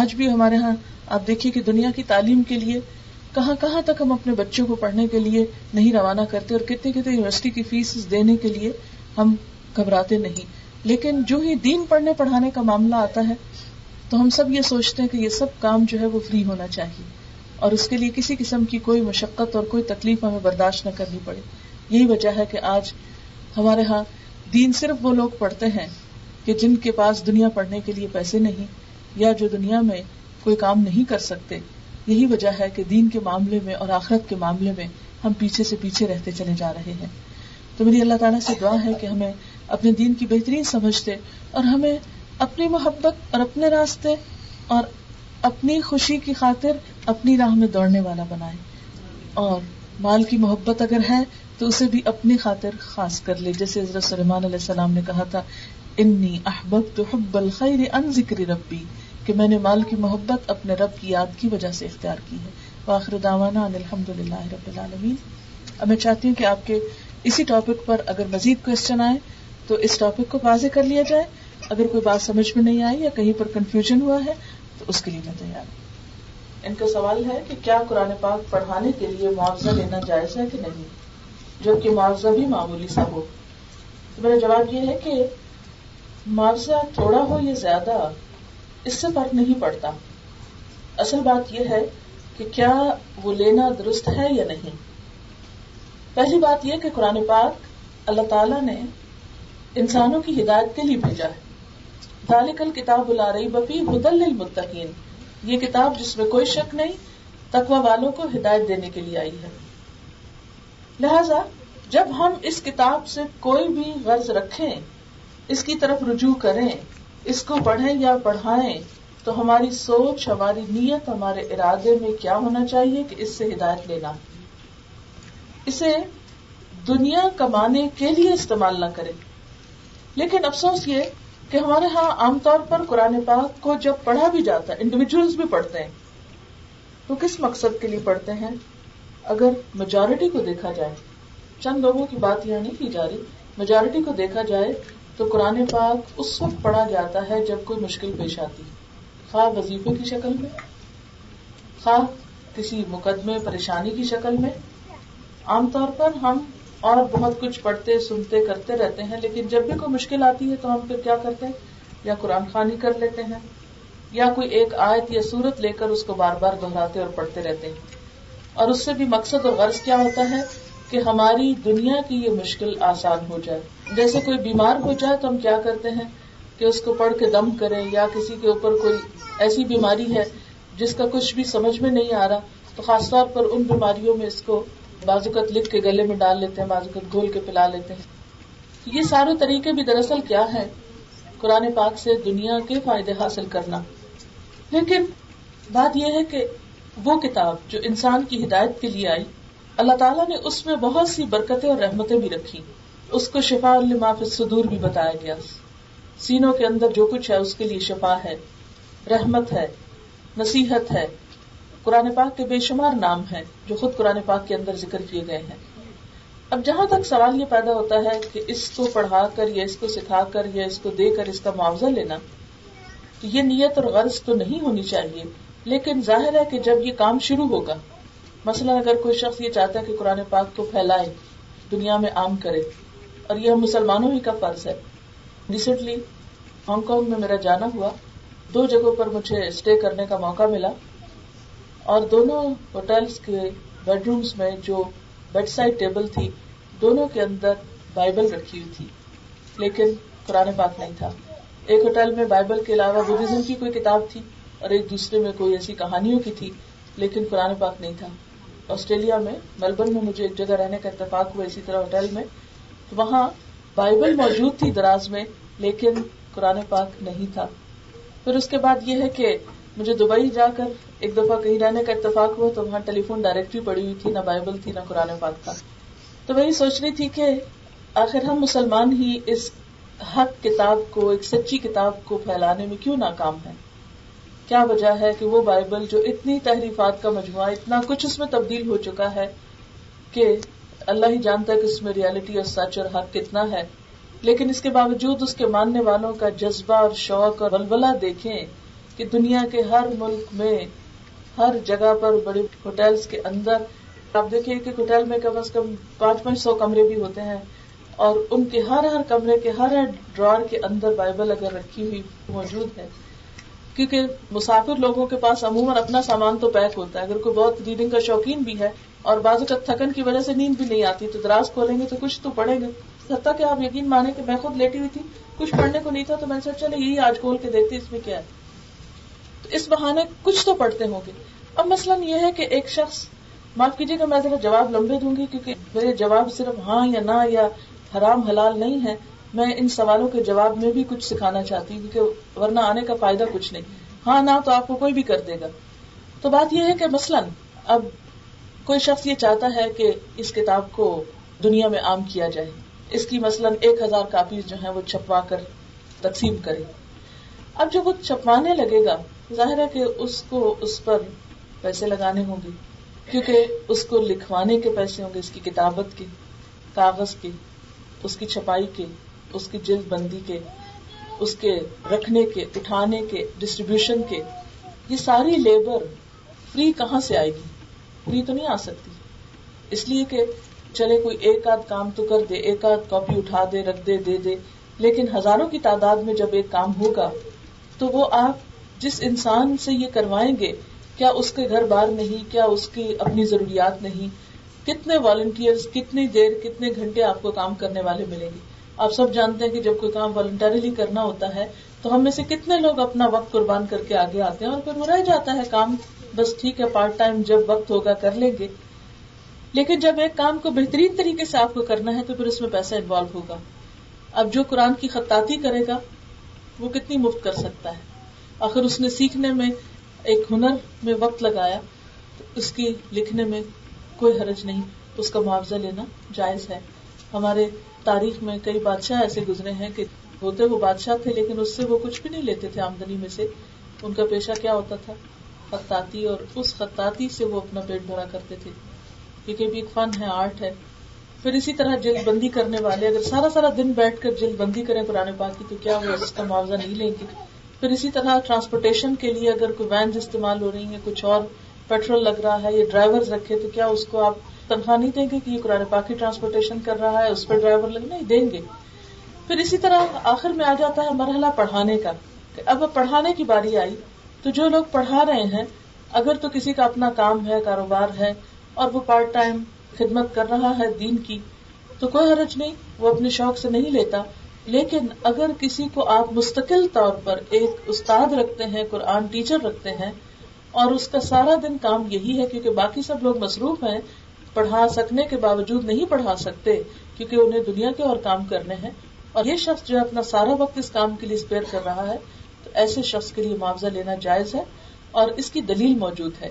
آج بھی ہمارے ہاں آپ دیکھیے کہ دنیا کی تعلیم کے لیے کہاں کہاں تک ہم اپنے بچوں کو پڑھنے کے لیے نہیں روانہ کرتے، اور کتنی کتنی یونیورسٹی کی فیس دینے کے لیے ہم گھبراتے نہیں. لیکن جو ہی دین پڑھنے پڑھانے کا معاملہ آتا ہے تو ہم سب یہ سوچتے ہیں کہ یہ سب کام جو ہے وہ فری ہونا چاہیے، اور اس کے لیے کسی قسم کی کوئی مشقت اور کوئی تکلیف ہمیں برداشت نہ کرنی پڑے. یہی وجہ ہے کہ آج ہمارے ہاں دین صرف وہ لوگ پڑھتے ہیں کہ جن کے پاس دنیا پڑھنے کے لیے پیسے نہیں، یا جو دنیا میں کوئی کام نہیں کر سکتے. یہی وجہ ہے کہ دین کے معاملے میں اور آخرت کے معاملے میں ہم پیچھے سے پیچھے رہتے چلے جا رہے ہیں. تو میری اللہ تعالیٰ سے دعا ہے کہ ہمیں اپنے دین کی بہترین سمجھتے، اور ہمیں اپنی محبت اور اپنے راستے اور اپنی خوشی کی خاطر اپنی راہ میں دوڑنے والا بنائے. اور مال کی محبت اگر ہے تو اسے بھی اپنی خاطر خاص کر لے، جیسے حضرت سلیمان علیہ السلام نے کہا تھا انی احببت حب الخیر عن ذکر ربی، کہ میں نے مال کی محبت اپنے رب کی یاد کی وجہ سے اختیار کی ہے. وآخر دعوانا ان الحمدللہ رب العالمین. اب میں چاہتی ہوں کہ آپ کے اسی ٹاپک پر اگر مزید کوشچن آئے تو اس ٹاپک کو واضح کر لیا جائے. اگر کوئی بات سمجھ میں نہیں آئی یا کہیں پر کنفیوژن ہوا ہے تو اس کے لیے میں تیار ہوں. ان کا سوال ہے کہ کیا قرآن پاک پڑھانے کے لیے معاوضہ لینا جائز ہے کہ نہیں، جبکہ معاوضہ بھی معمولی سا ہو؟ میرا جواب یہ ہے کہ معاوضہ تھوڑا ہو یا زیادہ، اس سے فرق نہیں پڑتا. اصل بات یہ ہے کہ کیا وہ لینا درست ہے یا نہیں. پہلی بات یہ کہ قرآن پاک اللہ تعالیٰ نے انسانوں کی ہدایت کے لیے بھیجا ہے. ذالک الکتاب لا ریب فیہ ھدی للمتقین، یہ کتاب جس میں کوئی شک نہیں تقوی والوں کو ہدایت دینے کے لیے آئی ہے. لہذا جب ہم اس کتاب سے کوئی بھی غرض رکھیں، اس کی طرف رجوع کریں، اس کو پڑھیں یا پڑھائیں، تو ہماری سوچ، ہماری نیت، ہمارے ارادے میں کیا ہونا چاہیے کہ اس سے ہدایت لینا. اسے دنیا کمانے کے لیے استعمال نہ کریں. لیکن افسوس یہ کہ ہمارے ہاں عام طور پر قرآن پاک کو جب پڑھا بھی جاتا ہے، انڈیویجولز بھی پڑھتے ہیں، تو کس مقصد کے لیے پڑھتے ہیں؟ اگر میجورٹی کو دیکھا جائے، چند لوگوں کی بات یہاں نہیں کی جا رہی، میجورٹی کو دیکھا جائے تو قرآن پاک اس وقت پڑھا جاتا ہے جب کوئی مشکل پیش آتی، خواہ وظیفے کی شکل میں، خواہ کسی مقدمے، پریشانی کی شکل میں. عام طور پر ہم اور بہت کچھ پڑھتے، سنتے، کرتے رہتے ہیں، لیکن جب بھی کوئی مشکل آتی ہے تو ہم پھر کیا کرتے ہیں؟ یا قرآن خوانی کر لیتے ہیں، یا کوئی ایک آیت یا سورت لے کر اس کو بار بار دہراتے اور پڑھتے رہتے ہیں. اور اس سے بھی مقصد اور غرض کیا ہوتا ہے کہ ہماری دنیا کی یہ مشکل آسان ہو جائے. جیسے کوئی بیمار ہو جائے تو ہم کیا کرتے ہیں کہ اس کو پڑھ کے دم کریں, یا کسی کے اوپر کوئی ایسی بیماری ہے جس کا کچھ بھی سمجھ میں نہیں آ رہا تو خاص طور پر ان بیماریوں میں اس کو بازوقت لکھ کے گلے میں ڈال لیتے ہیں, بازوقت گھول کے پلا لیتے ہیں. یہ سارے طریقے بھی دراصل کیا ہے, قرآن پاک سے دنیا کے فائدے حاصل کرنا. لیکن بات یہ ہے کہ وہ کتاب جو انسان کی ہدایت کے لیے آئی, اللہ تعالیٰ نے اس میں بہت سی برکتیں اور رحمتیں بھی رکھی. اس کو شفاء لما فی الصدور بھی بتایا گیا, سینوں کے اندر جو کچھ ہے اس کے لیے شفا ہے, رحمت ہے, نصیحت ہے. قرآن پاک کے بے شمار نام ہیں جو خود قرآن پاک کے اندر ذکر کیے گئے ہیں. اب جہاں تک سوال یہ پیدا ہوتا ہے کہ اس کو پڑھا کر یا اس کو سکھا کر یا اس کو دے کر اس کا معاوضہ لینا, تو یہ نیت اور غرض تو نہیں ہونی چاہیے. لیکن ظاہر ہے کہ جب یہ کام شروع ہوگا, مثلا اگر کوئی شخص یہ چاہتا ہے کہ قرآن پاک کو پھیلائے, دنیا میں عام کرے, اور یہ مسلمانوں ہی کا فرض ہے. ریسنٹلی ہانگ کانگ میں میرا جانا ہوا, 2 جگہوں پر مجھے اسٹے کرنے کا موقع ملا, اور دونوں ہوٹلس کے بیڈ رومز میں جو بیڈ سائڈ ٹیبل تھی, دونوں کے اندر بائبل رکھی ہوئی تھی لیکن قرآن پاک نہیں تھا. ایک ہوٹل میں بائبل کے علاوہ بدھزم کی کوئی کتاب تھی, اور ایک دوسرے میں کوئی ایسی کہانیوں کی تھی لیکن قرآن پاک نہیں تھا. آسٹریلیا میں میلبرن میں مجھے ایک جگہ رہنے کا اتفاق ہوا, اسی طرح ہوٹل میں, تو وہاں بائبل موجود تھی دراز میں لیکن قرآن پاک نہیں تھا. پھر اس کے بعد یہ ہے کہ مجھے دبئی جا کر ایک دفعہ کہیں رہنے کا اتفاق ہوا, تو وہاں ٹیلی فون ڈائریکٹری پڑی ہوئی تھی, نہ بائبل تھی نہ قرآن پاک تھا. تو وہی سوچ رہی تھی کہ آخر ہم مسلمان ہی اس حق کتاب کو, ایک سچی کتاب کو پھیلانے میں کیوں ناکام ہے؟ کیا وجہ ہے کہ وہ بائبل جو اتنی تحریفات کا مجموعہ, اتنا کچھ اس میں تبدیل ہو چکا ہے کہ اللہ ہی جانتا ہے کہ اس میں ریالٹی اور سچ اور حق کتنا ہے, لیکن اس کے باوجود اس کے ماننے والوں کا جذبہ اور شوق اور ولولہ دیکھیں کہ دنیا کے ہر ملک میں, ہر جگہ پر, بڑے ہوٹلس کے اندر آپ دیکھیں کہ ہوٹل میں کم از کم 500 کمرے بھی ہوتے ہیں, اور ان کے ہر کمرے کے ہر ڈرار کے اندر بائبل اگر رکھی ہوئی موجود ہے. کیونکہ مسافر لوگوں کے پاس عموماً اپنا سامان تو پیک ہوتا ہے, اگر کوئی بہت ریڈنگ کا شوقین بھی ہے اور بعض اوقات تھکن کی وجہ سے نیند بھی نہیں آتی تو دراز کھولیں گے تو کچھ تو پڑھیں گے. حتیٰ کہ آپ یقین مانیں کہ میں خود لیٹی ہوئی تھی, کچھ پڑھنے کو نہیں تھا, تو میں نے سوچا چلے یہی آج کھول کے دیکھتی اس میں کیا ہے, تو اس بہانے کچھ تو پڑھتے ہوں گے. اب مثلاً یہ ہے کہ ایک شخص, معاف کیجیے گا میں ذرا جواب لمبے دوں گی کیونکہ میرے جواب صرف ہاں یا نہ یا حرام حلال نہیں ہے, میں ان سوالوں کے جواب میں بھی کچھ سکھانا چاہتی ہوں کیونکہ ورنہ آنے کا فائدہ کچھ نہیں, ہاں نہ تو آپ کو کوئی بھی کر دے گا. تو بات یہ ہے کہ مثلاً اب کوئی شخص یہ چاہتا ہے کہ اس کتاب کو دنیا میں عام کیا جائے, اس کی مثلاً 1000 کاپیز جو ہیں وہ چھپوا کر تقسیم کرے. اب جب وہ چھپوانے لگے گا, ظاہر ہے کہ اس کو اس پر پیسے لگانے ہوں گے, کیونکہ اس کو لکھوانے کے پیسے ہوں گے, اس کی کتابت کے, کاغذ کے, اس کی چھپائی کے, اس کی جلد بندی کے, اس کے رکھنے کے, اٹھانے کے, ڈسٹریبیوشن کے. یہ ساری لیبر فری کہاں سے آئے گی؟ فری تو نہیں آ سکتی. اس لیے کہ چلے کوئی ایک آدھ کام تو کر دے, ایک آدھ کاپی اٹھا دے, رکھ دے, دے دے, لیکن ہزاروں کی تعداد میں جب ایک کام ہوگا تو وہ آپ جس انسان سے یہ کروائیں گے, کیا اس کے گھر بار نہیں, کیا اس کی اپنی ضروریات نہیں, کتنے والنٹیئرز, کتنی دیر, کتنے گھنٹے آپ کو کام کرنے والے ملیں گے. آپ سب جانتے ہیں کہ جب کوئی کام والنٹریلی کرنا ہوتا ہے تو ہم میں سے کتنے لوگ اپنا وقت قربان کر کے آگے آتے ہیں, اور پھر وہ رہ جاتا ہے کام, بس ٹھیک ہے پارٹ ٹائم جب وقت ہوگا کر لیں گے. لیکن جب ایک کام کو بہترین طریقے سے آپ کو کرنا ہے تو پھر اس میں پیسہ انوالو ہوگا. اب جو قرآن کی خطاطی کرے گا وہ کتنی مفت کر سکتا ہے؟ آخر اس نے سیکھنے میں, ایک ہنر میں وقت لگایا, اس کی لکھنے میں کوئی حرج نہیں, اس کا معاوضہ لینا جائز ہے. ہمارے تاریخ میں کئی بادشاہ ایسے گزرے ہیں کہ ہوتے وہ بادشاہ تھے لیکن اس سے وہ کچھ بھی نہیں لیتے تھے آمدنی میں سے, ان کا پیشہ کیا ہوتا تھا؟ خطاطی, اور اس خطاطی سے وہ اپنا پیٹ بھرا کرتے تھے کیونکہ بھی ایک فن ہے, آرٹ ہے. پھر اسی طرح جلد بندی کرنے والے اگر سارا دن بیٹھ کر جلد بندی کریں قرآن پاک کی تو کیا وہ اس کا معاوضہ نہیں لیں گے؟ پھر اسی طرح ٹرانسپورٹیشن کے لیے اگر کوئی وینز استعمال ہو رہی ہیں, کچھ اور پیٹرول لگ رہا ہے, یہ ڈرائیور رکھے تو کیا اس کو آپ تنخواہ نہیں دیں گے کہ یہ قرآن پاک کی ٹرانسپورٹیشن کر رہا ہے, اس پر ڈرائیور لگنا ہی دیں گے؟ پھر اسی طرح آخر میں آ جاتا ہے مرحلہ پڑھانے کا, کہ اب پڑھانے کی باری آئی تو جو لوگ پڑھا رہے ہیں اگر تو کسی کا اپنا کام ہے, کاروبار ہے, اور وہ پارٹ ٹائم خدمت کر رہا ہے دین کی, تو کوئی حرج نہیں, وہ اپنے شوق سے نہیں لیتا. لیکن اگر کسی کو آپ مستقل طور پر ایک استاد رکھتے ہیں, قرآن ٹیچر رکھتے ہیں, اور اس کا سارا دن کام یہی ہے, کیونکہ باقی سب لوگ مصروف ہیں, پڑھا سکنے کے باوجود نہیں پڑھا سکتے کیونکہ انہیں دنیا کے اور کام کرنے ہیں, اور یہ شخص جو اپنا سارا وقت اس کام کے لیے اسپیئر کر رہا ہے, تو ایسے شخص کے لیے معاوضہ لینا جائز ہے. اور اس کی دلیل موجود ہے,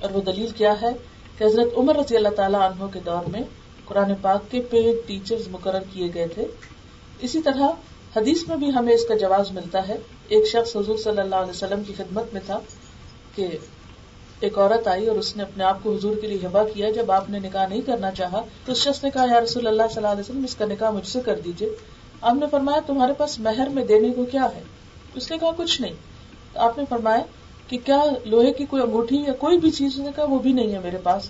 اور وہ دلیل کیا ہے کہ حضرت عمر رضی اللہ تعالیٰ عنہ کے دور میں قرآن پاک کے پیڈ ٹیچرز مقرر کیے گئے تھے. اسی طرح حدیث میں بھی ہمیں اس کا جواز ملتا ہے. ایک شخص حضور صلی اللہ علیہ وسلم کی خدمت میں تھا کہ ایک عورت آئی اور اس نے اپنے آپ کو حضور کے لیے ہبہ کیا. جب آپ نے نکاح نہیں کرنا چاہا تو اس شخص نے کہا, یا رسول اللہ صلی اللہ علیہ وسلم, اس کا نکاح مجھ سے کر دیجئے. آپ نے فرمایا, تمہارے پاس مہر میں دینے کو کیا ہے؟ اس نے کہا, کچھ نہیں. تو آپ نے فرمایا کہ کیا لوہے کی کوئی انگوٹھی یا کوئی بھی چیز؟ نے کہا, وہ بھی نہیں ہے میرے پاس.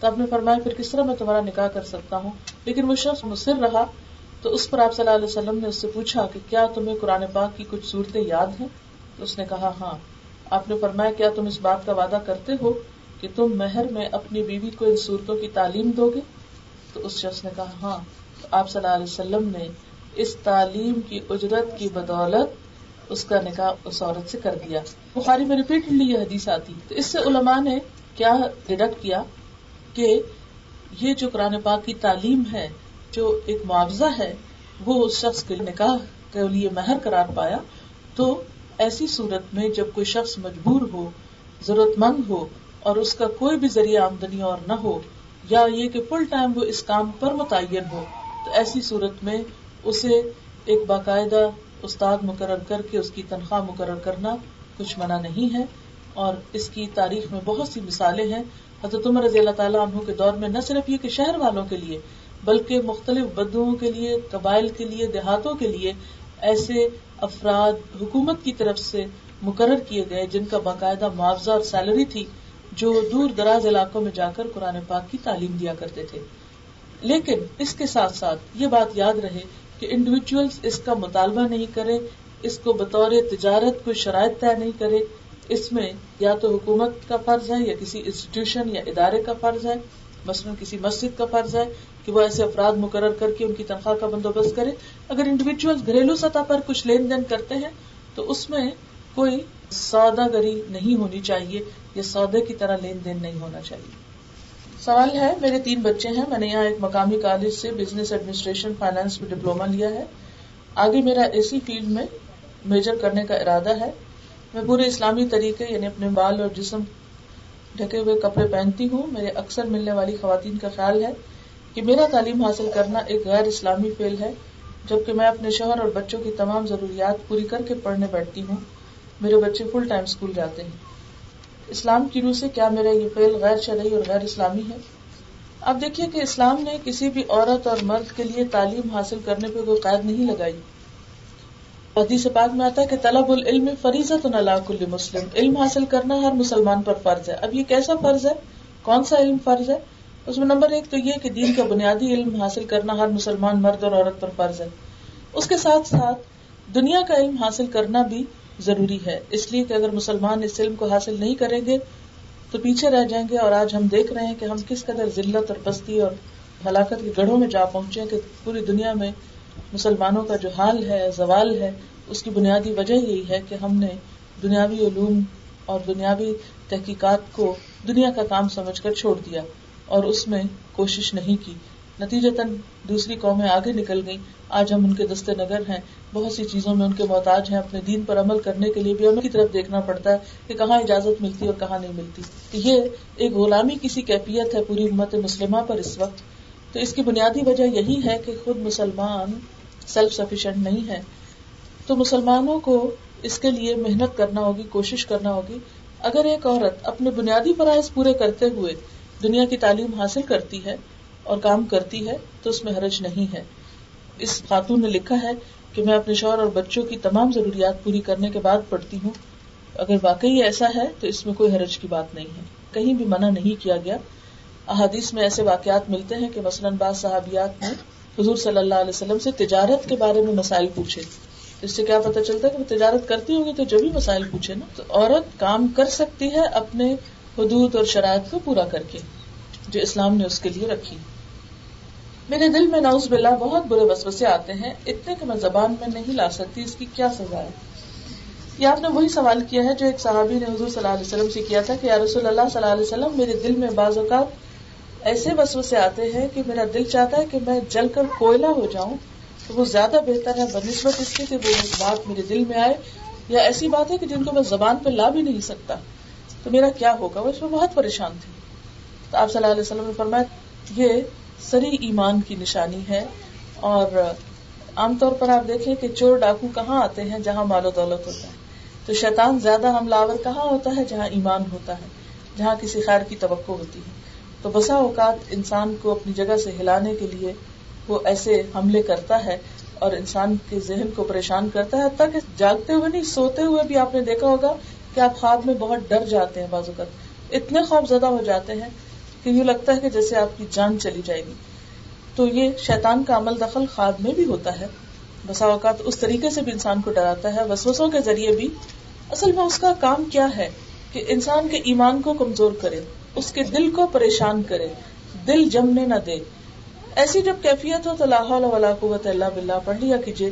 تو آپ نے فرمایا, پھر کس طرح میں تمہارا نکاح کر سکتا ہوں؟ لیکن وہ شخص مصر رہا. تو اس پر آپ صلی اللہ علیہ وسلم نے اس سے پوچھا کہ کیا تمہیں قرآن پاک کی کچھ صورتیں یاد ہیں؟ تو اس نے کہا, ہاں. آپ نے فرمایا, کیا تم اس بات کا وعدہ کرتے ہو کہ تم مہر میں اپنی بیوی کو ان صورتوں کی تعلیم دو گے؟ تو اس شخص نے کہا, ہاں. تو آپ صلی اللہ علیہ وسلم نے اس تعلیم کی اجرت کی بدولت اس کا نکاح اس عورت سے کر دیا. بخاری میں ریپیٹڈلی یہ حدیث آتی. تو اس سے علماء نے کیا ڈیڈکٹ کیا کہ یہ جو قرآن پاک کی تعلیم ہے, جو ایک معاوضہ ہے, وہ اس شخص کے نکاح کے لیے مہر قرار پایا. تو ایسی صورت میں جب کوئی شخص مجبور ہو, ضرورت مند ہو, اور اس کا کوئی بھی ذریعہ آمدنی اور نہ ہو, یا یہ کہ فل ٹائم وہ اس کام پر متعین ہو, تو ایسی صورت میں اسے ایک باقاعدہ استاد مقرر کر کے اس کی تنخواہ مقرر کرنا کچھ منع نہیں ہے. اور اس کی تاریخ میں بہت سی مثالیں ہیں. حضرت عمر رضی اللہ تعالیٰ عنہ کے دور میں نہ صرف یہ کہ شہر والوں کے لیے, بلکہ مختلف بدوؤں کے لیے, قبائل کے لیے, دیہاتوں کے لیے ایسے افراد حکومت کی طرف سے مقرر کیے گئے جن کا باقاعدہ معاوضہ اور سیلری تھی, جو دور دراز علاقوں میں جا کر قرآن پاک کی تعلیم دیا کرتے تھے. لیکن اس کے ساتھ ساتھ یہ بات یاد رہے کہ انڈیویجولز اس کا مطالبہ نہیں کرے, اس کو بطور تجارت کوئی شرائط طے نہیں کرے. اس میں یا تو حکومت کا فرض ہے, یا کسی انسٹیٹیوشن یا ادارے کا فرض ہے, مثلاً کسی مسجد کا فرض ہے کہ وہ ایسے افراد مقرر کر کے ان کی تنخواہ کا بندوبست کرے. اگر انڈیویجولز گھریلو سطح پر کچھ لین دین کرتے ہیں تو اس میں کوئی سودا گری نہیں ہونی چاہیے, یا سودے کی طرح لین دین نہیں ہونا چاہیے. سوال ہے, میرے 3 بچے ہیں, میں نے یہاں ایک مقامی کالج سے بزنس ایڈمنسٹریشن فائنانس میں ڈپلوما لیا ہے. آگے میرا اسی فیلڈ میں میجر کرنے کا ارادہ ہے. میں پورے اسلامی طریقے یعنی اپنے بال اور جسم ڈھکے ہوئے کپڑے پہنتی ہوں. میرے اکثر ملنے والی خواتین کا خیال ہے کہ میرا تعلیم حاصل کرنا ایک غیر اسلامی فعل ہے, جبکہ میں اپنے شوہر اور بچوں کی تمام ضروریات پوری کر کے پڑھنے بیٹھتی ہوں. میرے بچے فل ٹائم اسکول جاتے ہیں. اسلام کی روح سے کیا میرا یہ فعل غیر شرعی اور غیر اسلامی ہے؟ آپ دیکھیے کہ اسلام نے کسی بھی عورت اور مرد کے لیے تعلیم حاصل کرنے پہ کوئی قید نہیں لگائی. حدیث پاک میں آتا ہے کہ طلب العلم فریضۃ علی کل مسلم, علم حاصل کرنا ہر مسلمان پر فرض ہے. اب یہ کیسا فرض ہے, کون سا علم فرض ہے؟ اس میں نمبر 1 تو یہ کہ دین کا بنیادی علم حاصل کرنا ہر مسلمان مرد اور عورت پر فرض ہے. اس کے ساتھ ساتھ دنیا کا علم حاصل کرنا بھی ضروری ہے, اس لیے کہ اگر مسلمان اس علم کو حاصل نہیں کریں گے تو پیچھے رہ جائیں گے. اور آج ہم دیکھ رہے ہیں کہ ہم کس قدر ذلت اور پستی اور ہلاکت کے گڑھوں میں جا پہنچے کہ پوری دنیا میں مسلمانوں کا جو حال ہے, زوال ہے, اس کی بنیادی وجہ یہی ہے کہ ہم نے دنیاوی علوم اور دنیاوی تحقیقات کو دنیا کا کام سمجھ کر چھوڑ دیا اور اس میں کوشش نہیں کی. نتیجتاً دوسری قومیں آگے نکل گئیں. آج ہم ان کے دست نگر ہیں, بہت سی چیزوں میں ان کے محتاج ہیں. اپنے دین پر عمل کرنے کے لیے بھی ان کی طرف دیکھنا پڑتا ہے کہ کہاں اجازت ملتی ہے اور کہاں نہیں ملتی. تو یہ ایک غلامی کی سی کیفیت ہے پوری امت مسلمہ پر اس وقت. تو اس کی بنیادی وجہ یہی ہے کہ خود مسلمان سیلف سفیشینٹ نہیں ہے. تو مسلمانوں کو اس کے لیے محنت کرنا ہوگی, کوشش کرنا ہوگی. اگر ایک عورت اپنے بنیادی فرائض پورے کرتے ہوئے دنیا کی تعلیم حاصل کرتی ہے اور کام کرتی ہے تو اس میں حرج نہیں ہے. اس خاتون نے لکھا ہے کہ میں اپنے شوہر اور بچوں کی تمام ضروریات پوری کرنے کے بعد پڑھتی ہوں. اگر واقعی ایسا ہے تو اس میں کوئی حرج کی بات نہیں ہے, کہیں بھی منع نہیں کیا گیا. احادیث میں ایسے واقعات ملتے ہیں کہ مثلاً بعض صحابیات نے حضور صلی اللہ علیہ وسلم سے تجارت کے بارے میں مسائل پوچھے. اس سے کیا پتہ چلتا ہے کہ وہ تجارت کرتی ہوگی تو جب ہی مسائل پوچھے نا. تو عورت کام کر سکتی ہے اپنے حدود اور شرائط کو پورا کر کے جو اسلام نے اس کے لیے رکھی. میرے دل میں نعوذ باللہ بہت برے وسوسے آتے ہیں اتنے کہ میں زبان میں نہیں لا سکتی. اس کی کیا سزا ہے؟ یہ آپ نے وہی سوال کیا ہے جو ایک صحابی نے حضور صلی اللہ علیہ وسلم سے کیا تھا کہ یا رسول اللہ صلی اللہ علیہ وسلم میرے دل میں بعض اوقات ایسے وسوسے آتے ہیں کہ میرا دل چاہتا ہے کہ میں جل کر کوئلہ ہو جاؤں تو وہ زیادہ بہتر ہے بنسبت اس کے کہ وہ بات میرے دل میں آئے, یا ایسی بات ہے کہ جن کو میں زبان پہ لا بھی نہیں سکتا تو میرا کیا ہوگا. وہ اس میں بہت پریشان تھی. تو آپ صلی اللہ علیہ وسلم نے فرمایا یہ سری ایمان کی نشانی ہے. اور عام طور پر آپ دیکھیں کہ چور ڈاکو کہاں آتے ہیں؟ جہاں مال و دولت ہوتا ہے. تو شیطان زیادہ حملہ آور کہاں ہوتا ہے؟ جہاں ایمان ہوتا ہے, جہاں کسی خیر کی توقع ہوتی ہے. تو بسا اوقات انسان کو اپنی جگہ سے ہلانے کے لیے وہ ایسے حملے کرتا ہے اور انسان کے ذہن کو پریشان کرتا ہے, تاکہ جاگتے ہوئے نہیں سوتے ہوئے بھی آپ نے دیکھا ہوگا کہ آپ خواب میں بہت ڈر جاتے ہیں. بعض اوقات اتنے خوف زدہ ہو جاتے ہیں کہ یوں لگتا ہے کہ جیسے آپ کی جان چلی جائے گی. تو یہ شیطان کا عمل دخل خواب میں بھی ہوتا ہے. بسا اوقات اس طریقے سے بھی انسان کو ڈراتا ہے, وسوسوں کے ذریعے بھی. اصل میں اس کا کام کیا ہے کہ انسان کے ایمان کو کمزور کرے, اس کے دل کو پریشان کرے, دل جمنے نہ دے. ایسی جب کیفیت ہو تو لا حول ولا قوت الا باللہ پڑھ لیا کیجیے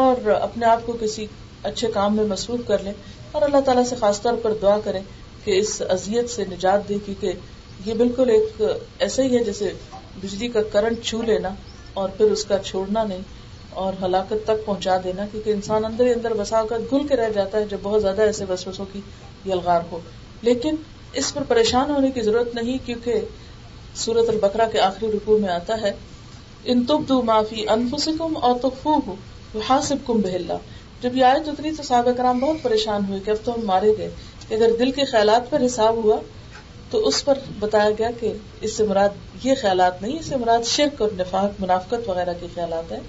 اور اپنے آپ کو کسی اچھے کام میں مصروف کر لیں, اور اللہ تعالیٰ سے خاص طور پر دعا کریں کہ اس اذیت سے نجات دے, کیونکہ یہ بالکل ایک ایسا ہی ہے جیسے بجلی کا کرنٹ چھو لینا اور پھر اس کا چھوڑنا نہیں اور ہلاکت تک پہنچا دینا. کیونکہ انسان اندر ہی اندر بسا کر گھل کے رہ جاتا ہے جب بہت زیادہ ایسے وسوسوں کی یلغار ہو. لیکن اس پر پریشان ہونے کی ضرورت نہیں, کیونکہ سورۃ البقرہ کے آخری رکوع میں آتا ہے ان تبدوا ما فی انفسکم او تخفوه یحاسبکم بہ اللہ. جب یہ آیت اتری تو صحابہ کرام بہت پریشان ہوئے کہ اب تو ہم مارے گئے. اگر دل کے خیالات پر حساب ہوا تو اس پر بتایا گیا کہ اس سے مراد یہ خیالات نہیں, اس سے مراد شرک اور نفاق منافقت وغیرہ کے خیالات ہیں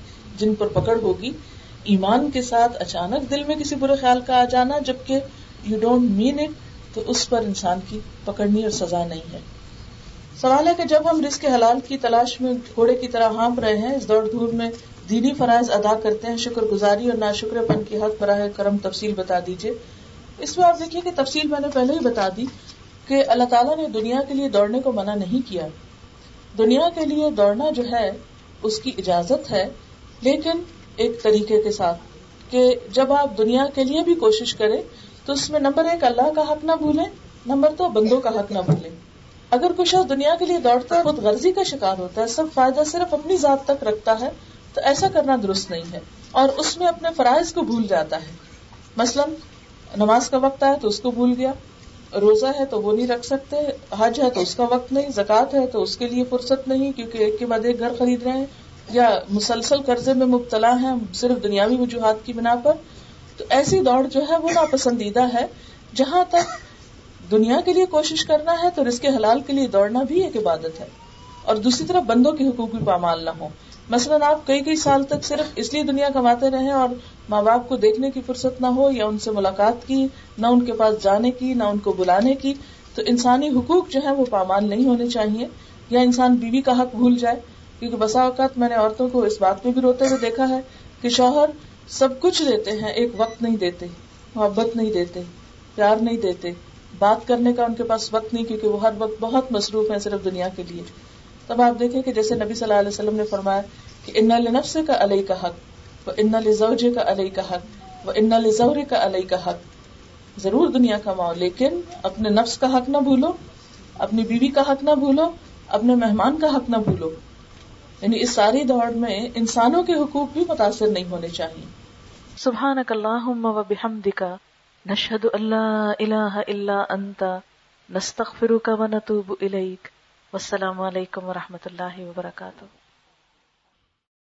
جن پر پکڑ ہوگی. ایمان کے ساتھ اچانک دل میں کسی برے خیال کا آ جانا جبکہ یو ڈونٹ مین اٹ, تو اس پر انسان کی پکڑنی اور سزا نہیں ہے. سوال ہے کہ جب ہم رزق حلال کی تلاش میں گھوڑے کی طرح ہانپ رہے ہیں, اس دوڑ دھوپ میں دینی فرائض ادا کرتے ہیں, شکر گزاری اور ناشکر پن کی حد براہ کرم تفصیل بتا دیجیے. اس میں آپ دیکھیے کہ تفصیل میں نے پہلے ہی بتا دی کہ اللہ تعالیٰ نے دنیا کے لیے دوڑنے کو منع نہیں کیا. دنیا کے لیے دوڑنا جو ہے اس کی اجازت ہے, لیکن ایک طریقے کے ساتھ کہ جب آپ دنیا کے لیے بھی کوشش کریں تو اس میں نمبر ایک اللہ کا حق نہ بھولیں, نمبر دو بندوں کا حق نہ بھولیں. اگر کچھ شخص دنیا کے لیے دوڑتا ہے, خود غرضی کا شکار ہوتا ہے, سب فائدہ صرف اپنی ذات تک رکھتا ہے, تو ایسا کرنا درست نہیں ہے اور اس میں اپنے فرائض کو بھول جاتا ہے. مثلا نماز کا وقت آیا تو اس کو بھول گیا, روزہ ہے تو وہ نہیں رکھ سکتے, حج ہے تو اس کا وقت نہیں, زکوۃ ہے تو اس کے لیے فرصت نہیں کیونکہ ایک کے بعد ایک گھر خرید رہے ہیں, یا مسلسل قرضے میں مبتلا ہیں صرف دنیاوی وجوہات کی بنا پر. تو ایسی دوڑ جو ہے وہ ناپسندیدہ ہے. جہاں تک دنیا کے لیے کوشش کرنا ہے تو رزق حلال کے لیے دوڑنا بھی ایک عبادت ہے, اور دوسری طرف بندوں کے حقوق بھی پامال نہ ہوں. مثلاً آپ کئی سال تک صرف اس لیے دنیا کماتے رہے اور ماں باپ کو دیکھنے کی فرصت نہ ہو, یا ان سے ملاقات کی نہ, ان کے پاس جانے کی نہ, ان کو بلانے کی. تو انسانی حقوق جو ہیں وہ پامال نہیں ہونے چاہیے. یا انسان بیوی کا حق بھول جائے, کیونکہ بسا اوقات میں نے عورتوں کو اس بات میں بھی روتے ہوئے دیکھا ہے کہ شوہر سب کچھ دیتے ہیں, ایک وقت نہیں دیتے, محبت نہیں دیتے, پیار نہیں دیتے, بات کرنے کا ان کے پاس وقت نہیں کیونکہ وہ ہر وقت بہت مصروف ہیں صرف دنیا کے لیے. تب آپ دیکھیں کہ جیسے نبی صلی اللہ علیہ وسلم نے فرمایا کہ ان لنفسک علیک حق و ان لزوجک علیک حق و ان لزوجک علیک حق. ضرور دنیا کماؤ لیکن اپنے نفس کا حق نہ بھولو, اپنی بیوی کا حق نہ بھولو, اپنے مہمان کا حق نہ بھولو. یعنی اس ساری دوڑ میں انسانوں کے حقوق بھی متاثر نہیں ہونے چاہیے. سبحانک اللہم و بحمدک نشہد ان لا الہ الا انت نستغفرک و نتوب الیک. والسلام علیکم ورحمۃ اللہ وبرکاتہ.